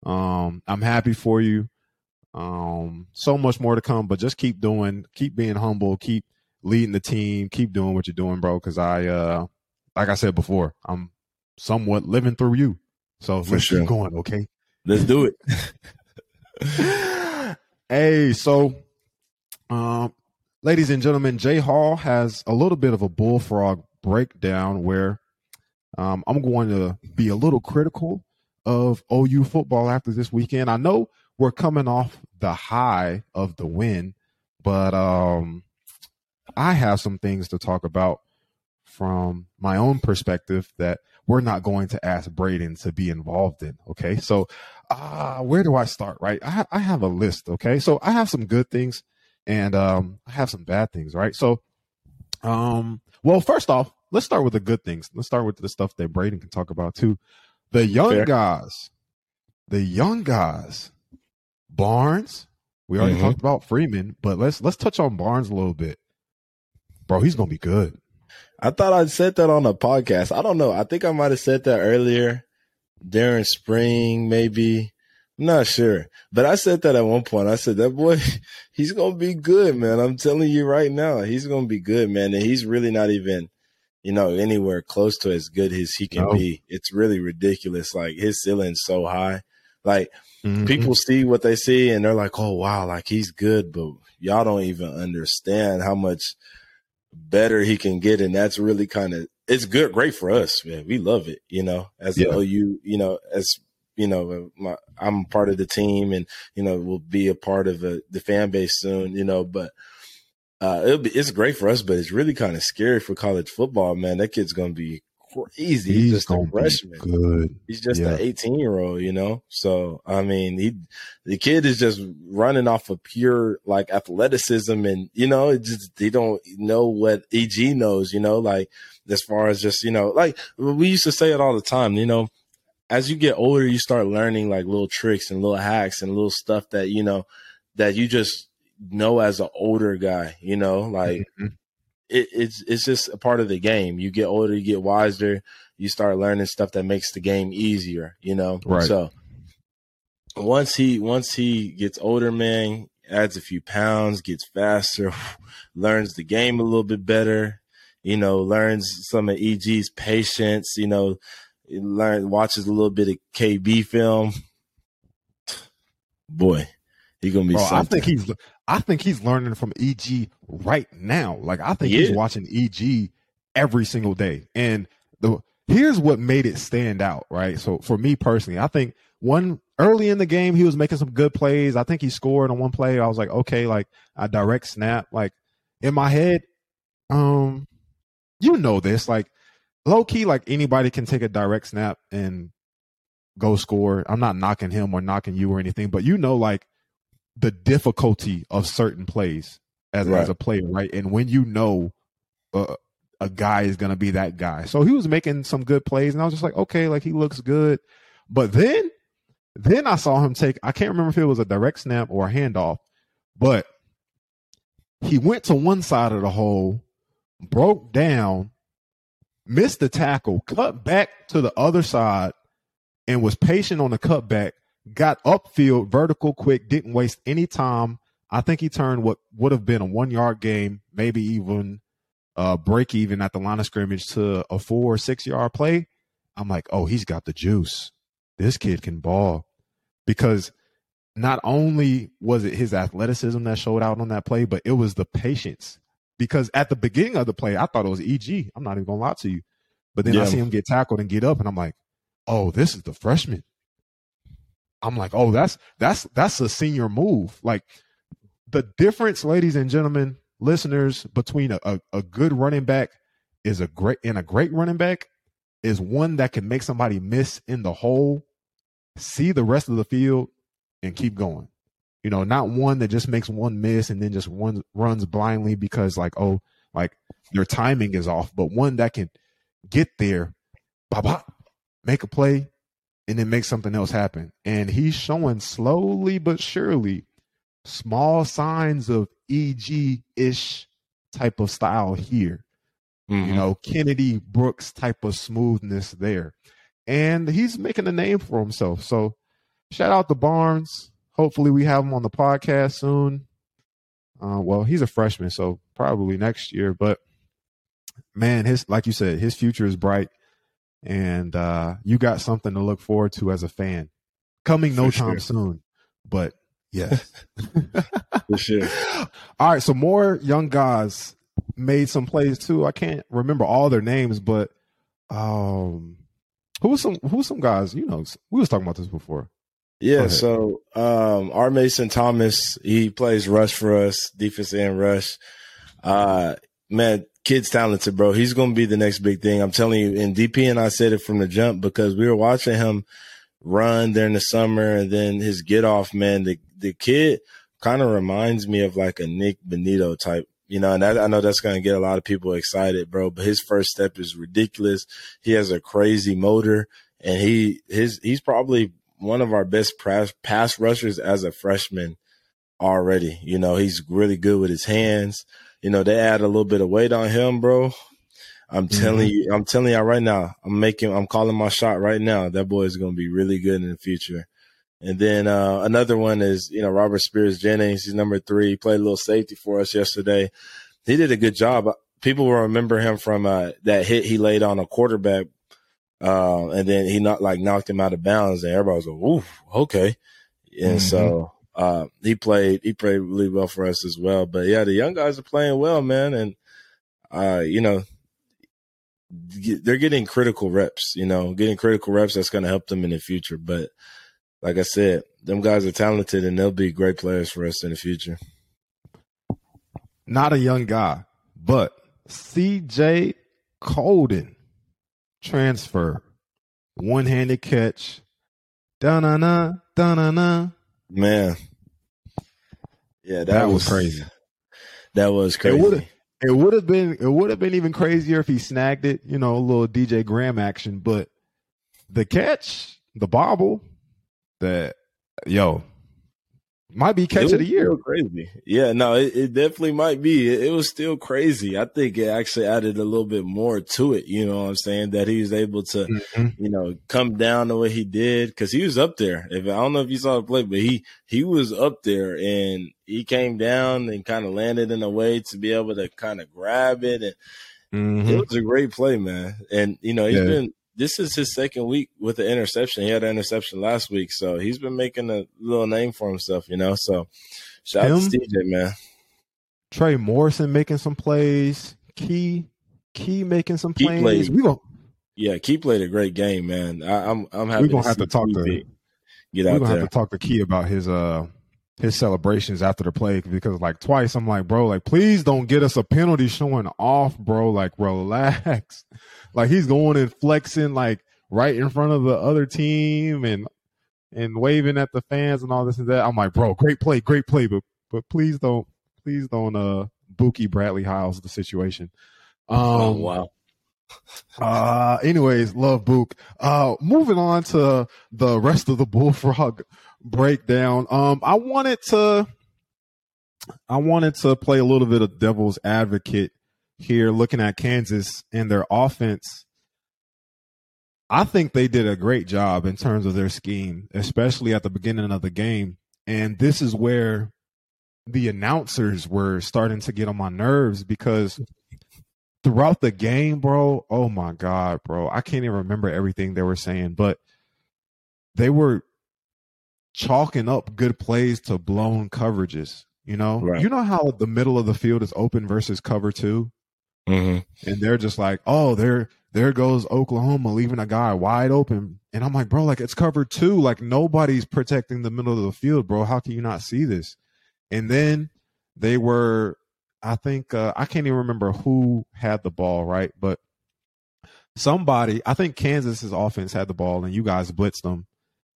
Um, I'm happy for you. Um, so much more to come, but just keep doing, keep being humble, keep leading the team, keep doing what you're doing, bro. Because I, uh, like I said before, I'm somewhat living through you. So for let's sure. keep going, okay? Let's do it. Hey, so, um, ladies and gentlemen, Jay Hall has a little bit of a bullfrog breakdown where. Um, I'm going to be a little critical of O U football after this weekend. I know we're coming off the high of the win, but um, I have some things to talk about from my own perspective that we're not going to ask Brayden to be involved in. Okay, so uh, where do I start, right? I, ha- I have a list, okay? So I have some good things and um, I have some bad things, right? So, um, well, first off, let's start with the good things. Let's start with the stuff that Brayden can talk about too. The young Fair. guys, the young guys, Barnes. We already mm-hmm. talked about Freeman, but let's let's touch on Barnes a little bit, bro. He's gonna be good. I thought I said that on a podcast. I don't know. I think I might have said that earlier during spring, maybe. I'm not sure, but I said that at one point. I said that boy, he's gonna be good, man. I'm telling you right now, he's gonna be good, man, and he's really not even. You know, anywhere close to as good as he can no. be. It's really ridiculous. Like, his ceiling's so high. Like, mm-hmm. people see what they see, and they're like, oh, wow, like, he's good. But y'all don't even understand how much better he can get. And that's really kind of – it's good, great for us, man. We love it, you know, as yeah. an O U, you know, as – you know, my, I'm part of the team and, you know, will be a part of a, the fan base soon, you know, but – Uh, it'll be, it's great for us, but it's really kind of scary for college football, man. That kid's going to be crazy. He's, he's just a freshman. Good. He's just yeah. an eighteen-year-old, you know? So, I mean, he the kid is just running off of pure, like, athleticism and, you know, it just they don't know what E G knows, you know? Like, as far as just, you know, like, we used to say it all the time, you know, as you get older, you start learning, like, little tricks and little hacks and little stuff that, you know, that you just know as an older guy, you know? Like, mm-hmm. It, it's it's just a part of the game. You get older, you get wiser, you start learning stuff that makes the game easier, you know? Right. So once he once he gets older, man, adds a few pounds, gets faster, learns the game a little bit better, you know, learns some of E G's patience, you know, learn watches a little bit of K B film. Boy, he's gonna be Bro, something. I think he's I think he's learning from E G right now. Like, I think yeah. he's watching E G every single day. And the here's what made it stand out, right? So for me personally, I think one early in the game, he was making some good plays. I think he scored on one play. I was like, okay, like a direct snap. Like in my head, um, you know this, like low key, like anybody can take a direct snap and go score. I'm not knocking him or knocking you or anything, but you know, like, the difficulty of certain plays as, right. as a player, right? And when you know uh, a guy is going to be that guy. So he was making some good plays, and I was just like, okay, like he looks good. But then then I saw him take, I can't remember if it was a direct snap or a handoff, but he went to one side of the hole, broke down, missed the tackle, cut back to the other side, and was patient on the cutback. Got upfield, vertical, quick, didn't waste any time. I think he turned what would have been a one-yard game, maybe even uh, break-even at the line of scrimmage to a four- or six-yard play. I'm like, oh, he's got the juice. This kid can ball. Because not only was it his athleticism that showed out on that play, but it was the patience. Because at the beginning of the play, I thought it was E G. I'm not even going to lie to you. But then yeah. I see him get tackled and get up, and I'm like, oh, this is the freshman. I'm like, oh, that's that's that's a senior move. Like, the difference, ladies and gentlemen, listeners, between a, a, a good running back is a great and a great running back is one that can make somebody miss in the hole, see the rest of the field, and keep going. You know, not one that just makes one miss and then just one runs blindly because, like, oh, like your timing is off, but one that can get there, bop, bop, make a play, and then make something else happen. And he's showing slowly but surely small signs of E G-ish type of style here. Mm-hmm. You know, Kennedy Brooks type of smoothness there. And he's making a name for himself. So shout out to Barnes. Hopefully we have him on the podcast soon. Uh, well, he's a freshman, so probably next year. But, man, his like you said, his future is bright. And uh, you got something to look forward to as a fan. Coming no time soon, but yes. For sure. All right, so more young guys made some plays too. I can't remember all their names, but um, who was some who was some guys? You know, we was talking about this before. Yeah, so um, R. Mason Thomas, he plays rush for us, defense end rush. Uh, man. Kid's talented, bro. He's going to be the next big thing. I'm telling you, and D P and I said it from the jump because we were watching him run during the summer, and then his get off, man, the, the kid kind of reminds me of like a Nick Benito type, you know, and that, I know that's going to get a lot of people excited, bro, but his first step is ridiculous. He has a crazy motor, and he his he's probably one of our best pass rushers as a freshman already. You know, he's really good with his hands. You know, they add a little bit of weight on him, bro. I'm mm-hmm. telling you, I'm telling you right now, I'm making, I'm calling my shot right now. That boy is going to be really good in the future. And then uh, another one is, you know, Robert Spears Jennings. He's number three. He played a little safety for us yesterday. He did a good job. People will remember him from uh, that hit he laid on a quarterback. Uh, and then he not like knocked him out of bounds. And everybody was like, oof, okay. And mm-hmm. so. Uh, he played, he played really well for us as well. But yeah, the young guys are playing well, man. And, uh, you know, they're getting critical reps, you know, getting critical reps. That's going to help them in the future. But like I said, them guys are talented and they'll be great players for us in the future. Not a young guy, but C J Colden. transfer, one-handed catch. Da-na-na, da-na-na. Man. Yeah, that, that was, was crazy. That was crazy. It would have it would have been it would have been even crazier if he snagged it, you know, a little D J Graham action, but the catch, the bobble, that yo might be catch of the year. Crazy. Yeah, no, it, it definitely might be. It, it was still crazy. I think it actually added a little bit more to it, you know what I'm saying, that he was able to, mm-hmm. you know, come down the way he did, because he was up there. If I don't know if you saw the play, but he, he was up there, and he came down and kind of landed in a way to be able to kind of grab it. And mm-hmm. it was a great play, man. And, you know, he's yeah. been – this is his second week with an interception. He had an interception last week, so he's been making a little name for himself, you know. So, shout Him, out to T J, man. Trey Morrison making some plays. Key, Key making some Key plays. Played. We gonna, yeah, Key played a great game, man. I, I'm, I'm happy. We're gonna to have to talk T V to get out. We're gonna there. have to talk to Key about his uh his celebrations after the play, because like twice I'm like, bro, like please don't get us a penalty showing off, bro. Like relax. Like he's going and flexing like right in front of the other team and and waving at the fans and all this and that. I'm like, bro, great play, great play, but but please don't please don't uh Bookie Bradley Hiles the situation. Um, oh wow. uh anyways, love Book. Uh moving on to the rest of the Bullfrog breakdown. Um I wanted to I wanted to play a little bit of devil's advocate here, looking at Kansas and their offense. I think they did a great job in terms of their scheme, especially at the beginning of the game. And this is where the announcers were starting to get on my nerves, because throughout the game, bro, oh my God, bro, I can't even remember everything they were saying, but they were chalking up good plays to blown coverages. You know, right. You know how the middle of the field is open versus cover two? Mm-hmm. And they're just like, oh, there there goes Oklahoma leaving a guy wide open. And I'm like, bro, like it's cover two. Like nobody's protecting the middle of the field, bro. How can you not see this? And then they were, I think, uh, I can't even remember who had the ball, right? But somebody, I think Kansas's offense had the ball and you guys blitzed them.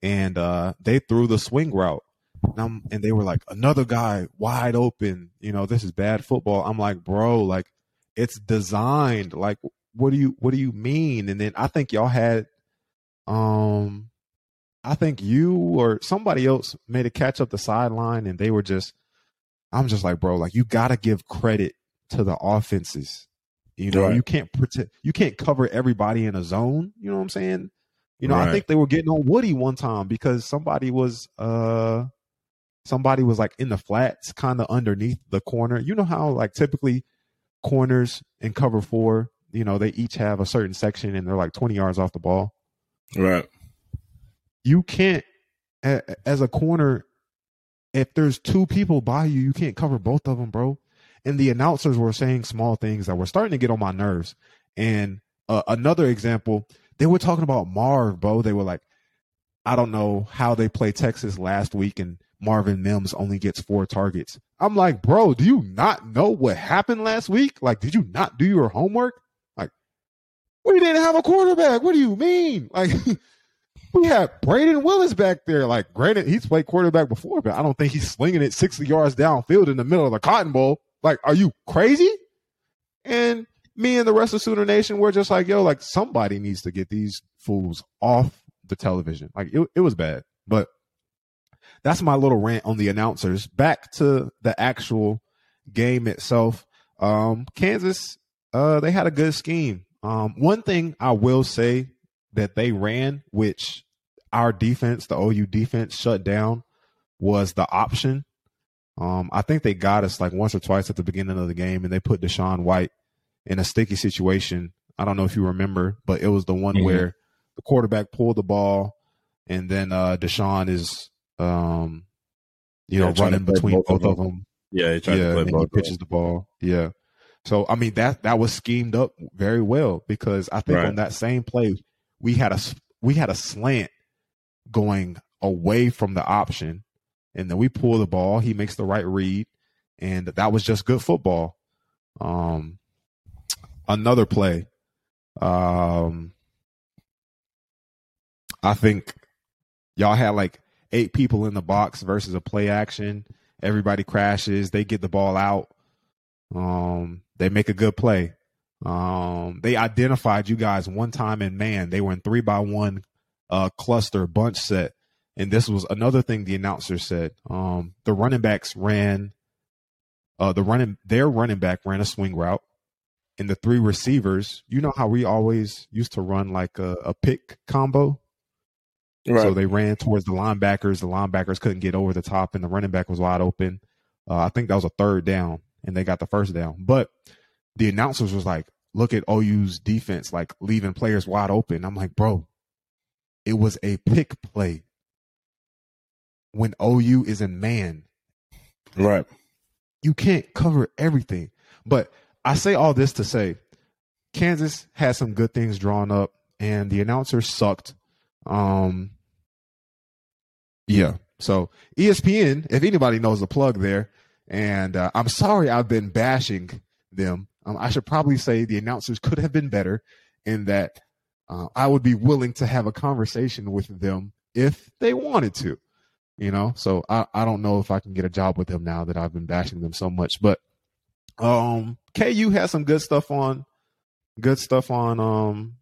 And uh, they threw the swing route. And, I'm, and they were like, another guy wide open. You know, this is bad football. I'm like, bro, like it's designed. Like, what do you what do you mean? And then I think y'all had, um, I think you or somebody else made a catch up the sideline, and they were just, I'm just like, bro, like you gotta give credit to the offenses. You know, right. you can't protect, you can't cover everybody in a zone. You know what I'm saying? You know, right. I think they were getting on Woody one time because somebody was, uh. Somebody was like in the flats, kind of underneath the corner. You know how like typically corners in cover four, you know, they each have a certain section and they're like twenty yards off the ball. Right. You can't, as a corner, if there's two people by you, you can't cover both of them, bro. And the announcers were saying small things that were starting to get on my nerves. And uh, another example, they were talking about Marv, bro. They were like, I don't know how they played Texas last week and Marvin Mims only gets four targets. I'm like, bro, do you not know what happened last week? Like, did you not do your homework? Like, we didn't have a quarterback. What do you mean? Like, we had Brayden Willis back there. Like, granted, he's played quarterback before, but I don't think he's slinging it sixty yards downfield in the middle of the Cotton Bowl. Like, are you crazy? And me and the rest of Sooner Nation were just like, yo, like, somebody needs to get these fools off the television. Like, it, it was bad. But that's my little rant on the announcers. Back to the actual game itself. Um, Kansas, uh, they had a good scheme. Um, one thing I will say that they ran, which our defense, the O U defense, shut down, was the option. Um, I think they got us like once or twice at the beginning of the game, and they put Deshaun White in a sticky situation. I don't know if you remember, but it was the one mm-hmm. where the quarterback pulled the ball, and then uh, Deshaun is – Um, you yeah, know, running between both, both of them. them. Yeah, he tried yeah, to play and both. He pitches the ball. Yeah. So I mean that that was schemed up very well, because I think right. on that same play we had a we had a slant going away from the option, and then we pull the ball. He makes the right read, and that was just good football. Um, another play. Um, I think y'all had like eight people in the box versus a play action. Everybody crashes. They get the ball out. Um, they make a good play. Um, they identified you guys one time in man. They were in three by one uh, cluster bunch set. And this was another thing the announcer said. Um, the running backs ran uh, the running their running back ran a swing route. And the three receivers, you know how we always used to run like a, a pick combo. Right. So they ran towards the linebackers. The linebackers couldn't get over the top, and the running back was wide open. Uh, I think that was a third down, and they got the first down. But the announcers was like, look at O U's defense, like leaving players wide open. I'm like, bro, it was a pick play when O U is in man. Right. You can't cover everything. But I say all this to say Kansas had some good things drawn up, and the announcer sucked. Um. Yeah. So E S P N, if anybody knows the plug there, and uh, I'm sorry I've been bashing them. Um, I should probably say the announcers could have been better, in that uh, I would be willing to have a conversation with them if they wanted to. You know. So I I don't know if I can get a job with them now that I've been bashing them so much. But um, K U had some good stuff on, good stuff on um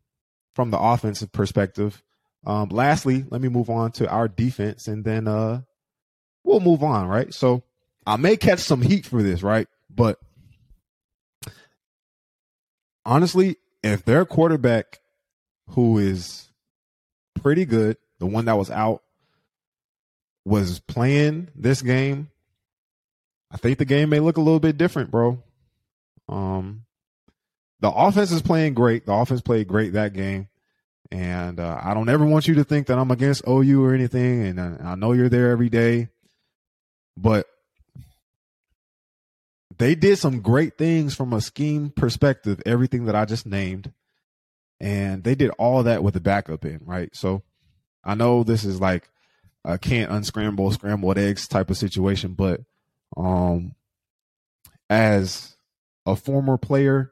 from the offensive perspective. Um, lastly, let me move on to our defense, and then uh, we'll move on, right? So I may catch some heat for this, right? But honestly, if their quarterback, who is pretty good, the one that was out, was playing this game, I think the game may look a little bit different, bro. Um, the offense is playing great. The offense played great that game. And uh, I don't ever want you to think that I'm against O U or anything. And I, I know you're there every day. But they did some great things from a scheme perspective, everything that I just named. And they did all that with the backup in, right? So I know this is like a can't unscramble, scrambled eggs type of situation. But um, as a former player,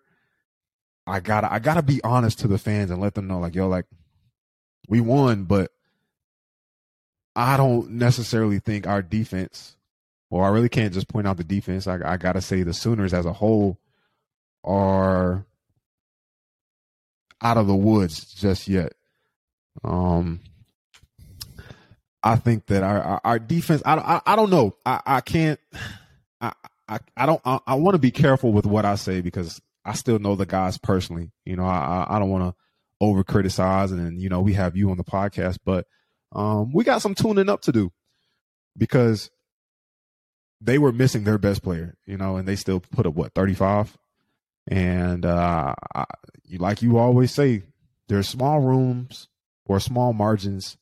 I gotta, I gotta be honest to the fans and let them know, like, yo, like, we won, but I don't necessarily think our defense, or I really can't just point out the defense. I, I gotta say the Sooners as a whole are out of the woods just yet. Um, I think that our our, our defense, I, I I don't know, I I can't, I I, I don't, I, I want to be careful with what I say, because I still know the guys personally. You know, I I don't want to over criticize, and, and you know, we have you on the podcast, but um, we got some tuning up to do, because they were missing their best player, you know, and they still put up what, thirty-five, and uh, I, like you always say, there's small rooms or small margins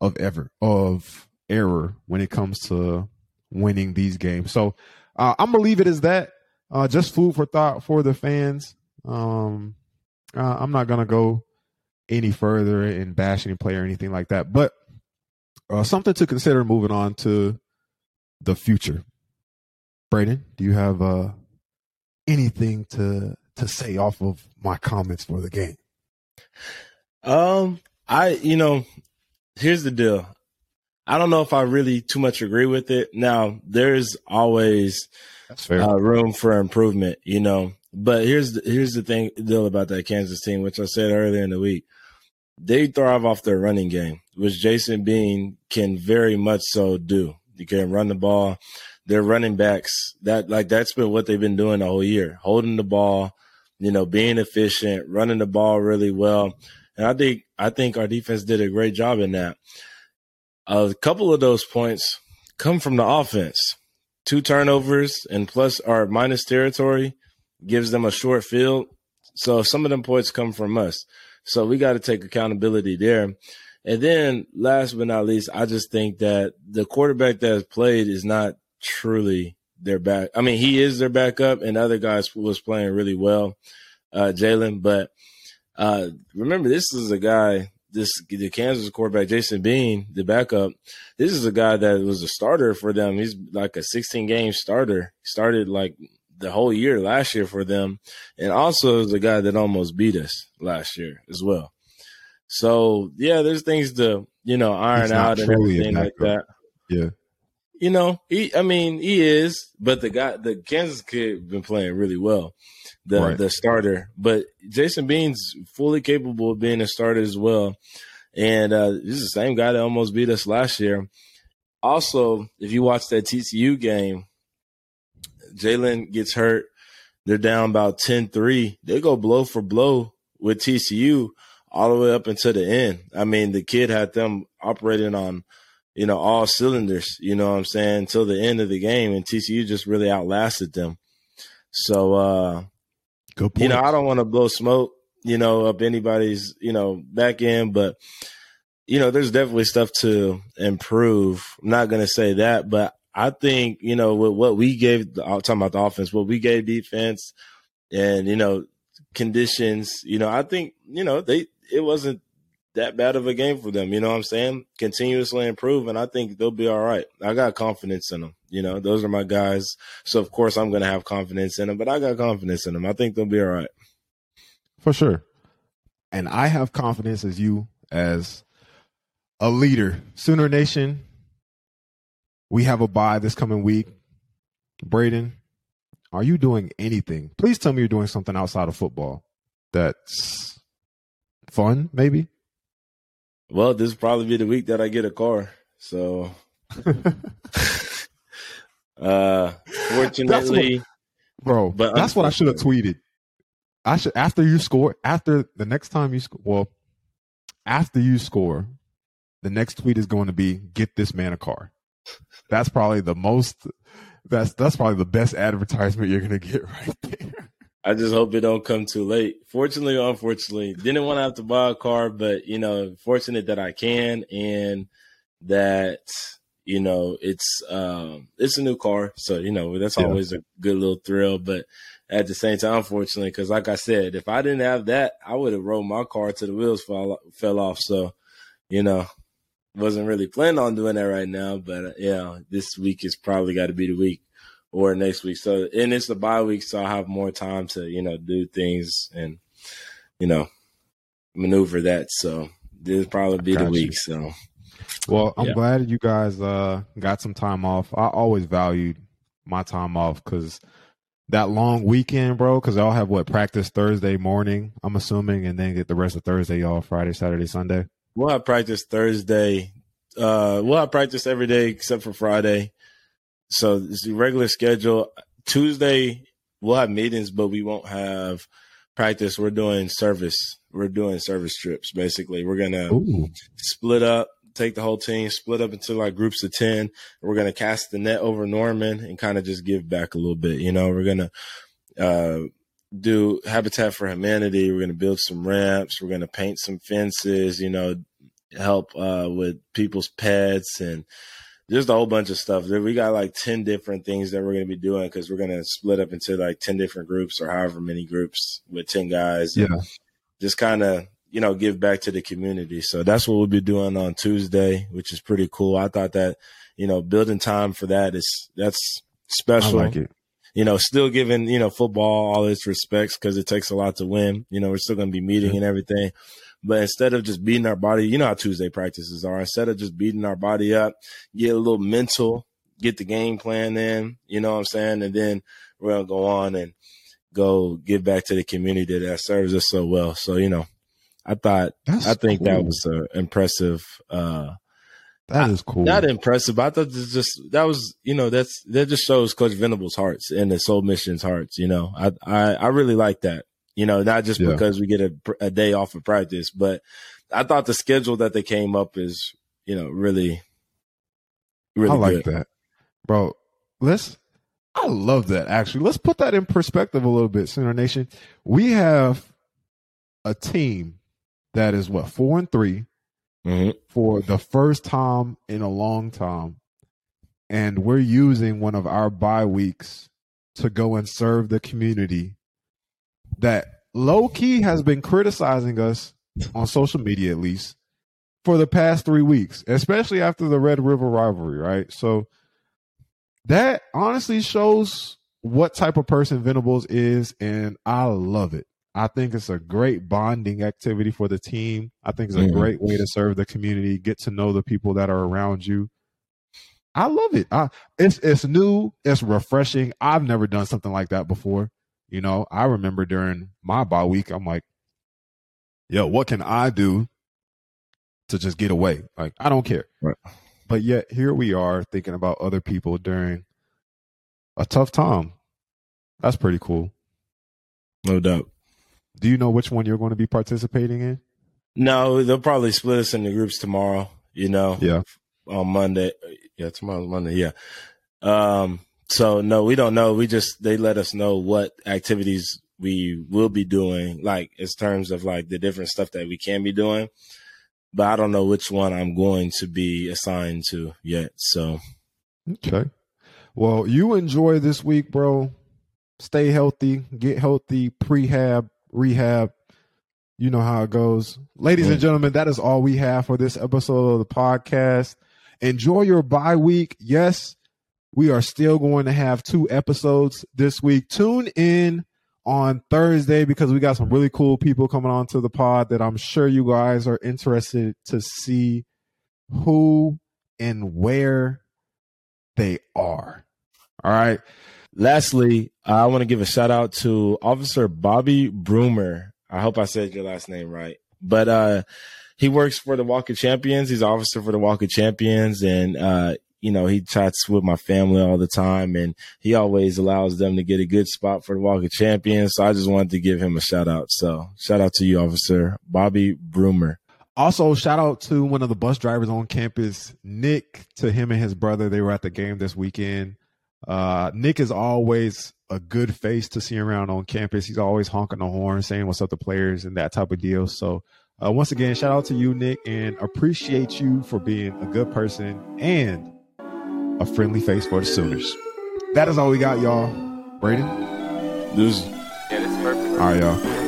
of ever of error when it comes to winning these games. So uh, I'm gonna leave it as that. Uh, just food for thought for the fans. Um, uh, I'm not going to go any further and bash any player or anything like that, but uh, something to consider moving on to the future. Brayden, do you have uh, anything to to say off of my comments for the game? Um, I, you know, here's the deal. I don't know if I really too much agree with it. Now, there's always uh, room for improvement, you know. But here's the, here's the thing deal about that Kansas team, which I said earlier in the week. They thrive off their running game, which Jason Bean can very much so do. You can run the ball. Their running backs, that like that's been what they've been doing the whole year, holding the ball, you know, being efficient, running the ball really well. And I think I think our defense did a great job in that. A couple of those points come from the offense. Two turnovers and plus or minus territory gives them a short field. So some of them points come from us. So we got to take accountability there. And then last but not least, I just think that the quarterback that has played is not truly their back. I mean, he is their backup, and other guys was playing really well, uh, Jalen. But uh, remember, this is a guy – This the Kansas quarterback, Jason Bean, the backup. This is a guy that was a starter for them. He's like a sixteen-game starter. He started like the whole year last year for them, and also is a guy that almost beat us last year as well. So, yeah, there's things to, you know, iron out and everything like that. Yeah. You know, he, I mean, he is, but the guy, the Kansas kid been playing really well, the right. the starter. But Jason Bean's fully capable of being a starter as well. And uh, this is the same guy that almost beat us last year. Also, if you watch that T C U game, Jalen gets hurt. They're down about ten three. They go blow for blow with T C U all the way up until the end. I mean, the kid had them operating on, you know, all cylinders, you know what I'm saying, until the end of the game. And T C U just really outlasted them. So, uh, Good point. You know, I don't want to blow smoke, you know, up anybody's, you know, back end. But, you know, there's definitely stuff to improve. I'm not going to say that, but I think, you know, with what we gave, I'm talking about the offense, what we gave defense and, you know, conditions, you know, I think, you know, they it wasn't that bad of a game for them. You know what I'm saying? Continuously improve, and I think they'll be all right. I got confidence in them. You know, those are my guys. So, of course, I'm going to have confidence in them, but I got confidence in them. I think they'll be all right. For sure. And I have confidence as you, as a leader. Sooner Nation, we have a bye this coming week. Brayden, are you doing anything? Please tell me you're doing something outside of football that's fun, maybe. Well, this will probably be the week that I get a car. So, uh, fortunately, what, bro, but that's what I should have tweeted. I should, after you score, after the next time you score, well, after you score, the next tweet is going to be, get this man a car. That's probably the most, that's, that's probably the best advertisement you're going to get right there. I just hope it don't come too late. Fortunately or unfortunately, didn't want to have to buy a car, but, you know, fortunate that I can, and that, you know, it's um, it's a new car. So, you know, that's yeah. always a good little thrill. But at the same time, unfortunately, because like I said, if I didn't have that, I would have rolled my car till the wheels fall, fell off. So, you know, wasn't really planning on doing that right now. But, uh, yeah, this week is probably got to be the week. Or next week. So, and it's the bye week, so I'll have more time to, you know, do things and, you know, maneuver that. So, this will probably be the week. So, well, I'm yeah. glad you guys uh, got some time off. I always valued my time off because that long weekend, bro, because I'll have what, practice Thursday morning, I'm assuming, and then get the rest of Thursday off, Friday, Saturday, Sunday. Well, I practice Thursday. Uh, well, I practice every day except for Friday. So it's the regular schedule. Tuesday, we'll have meetings, but we won't have practice. We're doing service. We're doing service trips, basically. We're going to split up, take the whole team, split up into like groups of ten. We're going to cast the net over Norman and kind of just give back a little bit. You know, we're going to uh, do Habitat for Humanity. We're going to build some ramps. We're going to paint some fences, you know, help uh, with people's pets and just a whole bunch of stuff. We got like ten different things that we're going to be doing because we're going to split up into like ten different groups or however many groups with ten guys. Yeah. And just kind of, you know, give back to the community. So that's what we'll be doing on Tuesday, which is pretty cool. I thought that, you know, building time for that is that's special. I like it. You know, still giving, you know, football all its respects because it takes a lot to win. You know, we're still going to be meeting yeah. and everything. But instead of just beating our body, you know how Tuesday practices are. Instead of just beating our body up, get a little mental, get the game plan in, you know what I'm saying? And then we're going to go on and go give back to the community that serves us so well. So, you know, I thought, That's I think cool. that was an impressive, uh, That is cool. Not impressive. But I thought this just that was, you know, that's that just shows Coach Venable's hearts and his whole mission's hearts. You know, I I, I really like that. You know, not just yeah. because we get a, a day off of practice, but I thought the schedule that they came up is, you know, really, really. I like good. that, bro. Let's. I love that. Actually, let's put that in perspective a little bit, Sooner Nation. We have a team that is what four and three. Mm-hmm. For the first time in a long time. And we're using one of our bye weeks to go and serve the community that low key has been criticizing us on social media, at least for the past three weeks, especially after the Red River rivalry. Right. So that honestly shows what type of person Venables is. And I love it. I think it's a great bonding activity for the team. I think it's a mm-hmm. great way to serve the community, get to know the people that are around you. I love it. I, it's it's new. It's refreshing. I've never done something like that before. You know, I remember during my bye week, I'm like, yo, what can I do to just get away? Like, I don't care. Right. But yet here we are thinking about other people during a tough time. That's pretty cool. No doubt. Do you know which one you're going to be participating in? No, they'll probably split us into groups tomorrow, you know. Yeah. On Monday. Yeah, tomorrow's Monday, yeah. Um, so, no, we don't know. We just, they let us know what activities we will be doing, like, in terms of, like, the different stuff that we can be doing. But I don't know which one I'm going to be assigned to yet, so. Okay. Well, you enjoy this week, bro. Stay healthy. Get healthy. Prehab. Rehab. You know how it goes. Ladies and gentlemen, that is all we have for this episode of the podcast. Enjoy your bye week. Yes, we are still going to have two episodes this week. Tune in on Thursday because we got some really cool people coming on to the pod that I'm sure you guys are interested to see who and where they are. All right. Lastly, I want to give a shout out to Officer Bobby Broomer. I hope I said your last name right. But uh, he works for the Walk of Champions. He's an officer for the Walk of Champions. And, uh, you know, he chats with my family all the time. And he always allows them to get a good spot for the Walk of Champions. So I just wanted to give him a shout out. So shout out to you, Officer Bobby Broomer. Also, shout out to one of the bus drivers on campus, Nick, to him and his brother. They were at the game this weekend. Uh, Nick is always a good face to see around on campus. He's always honking the horn, saying what's up to players and that type of deal. So uh, once again, shout out to you, Nick, and appreciate you for being a good person and a friendly face for the Sooners. That is all we got, y'all. Brayden? This is- yeah, this is perfect. All right, y'all.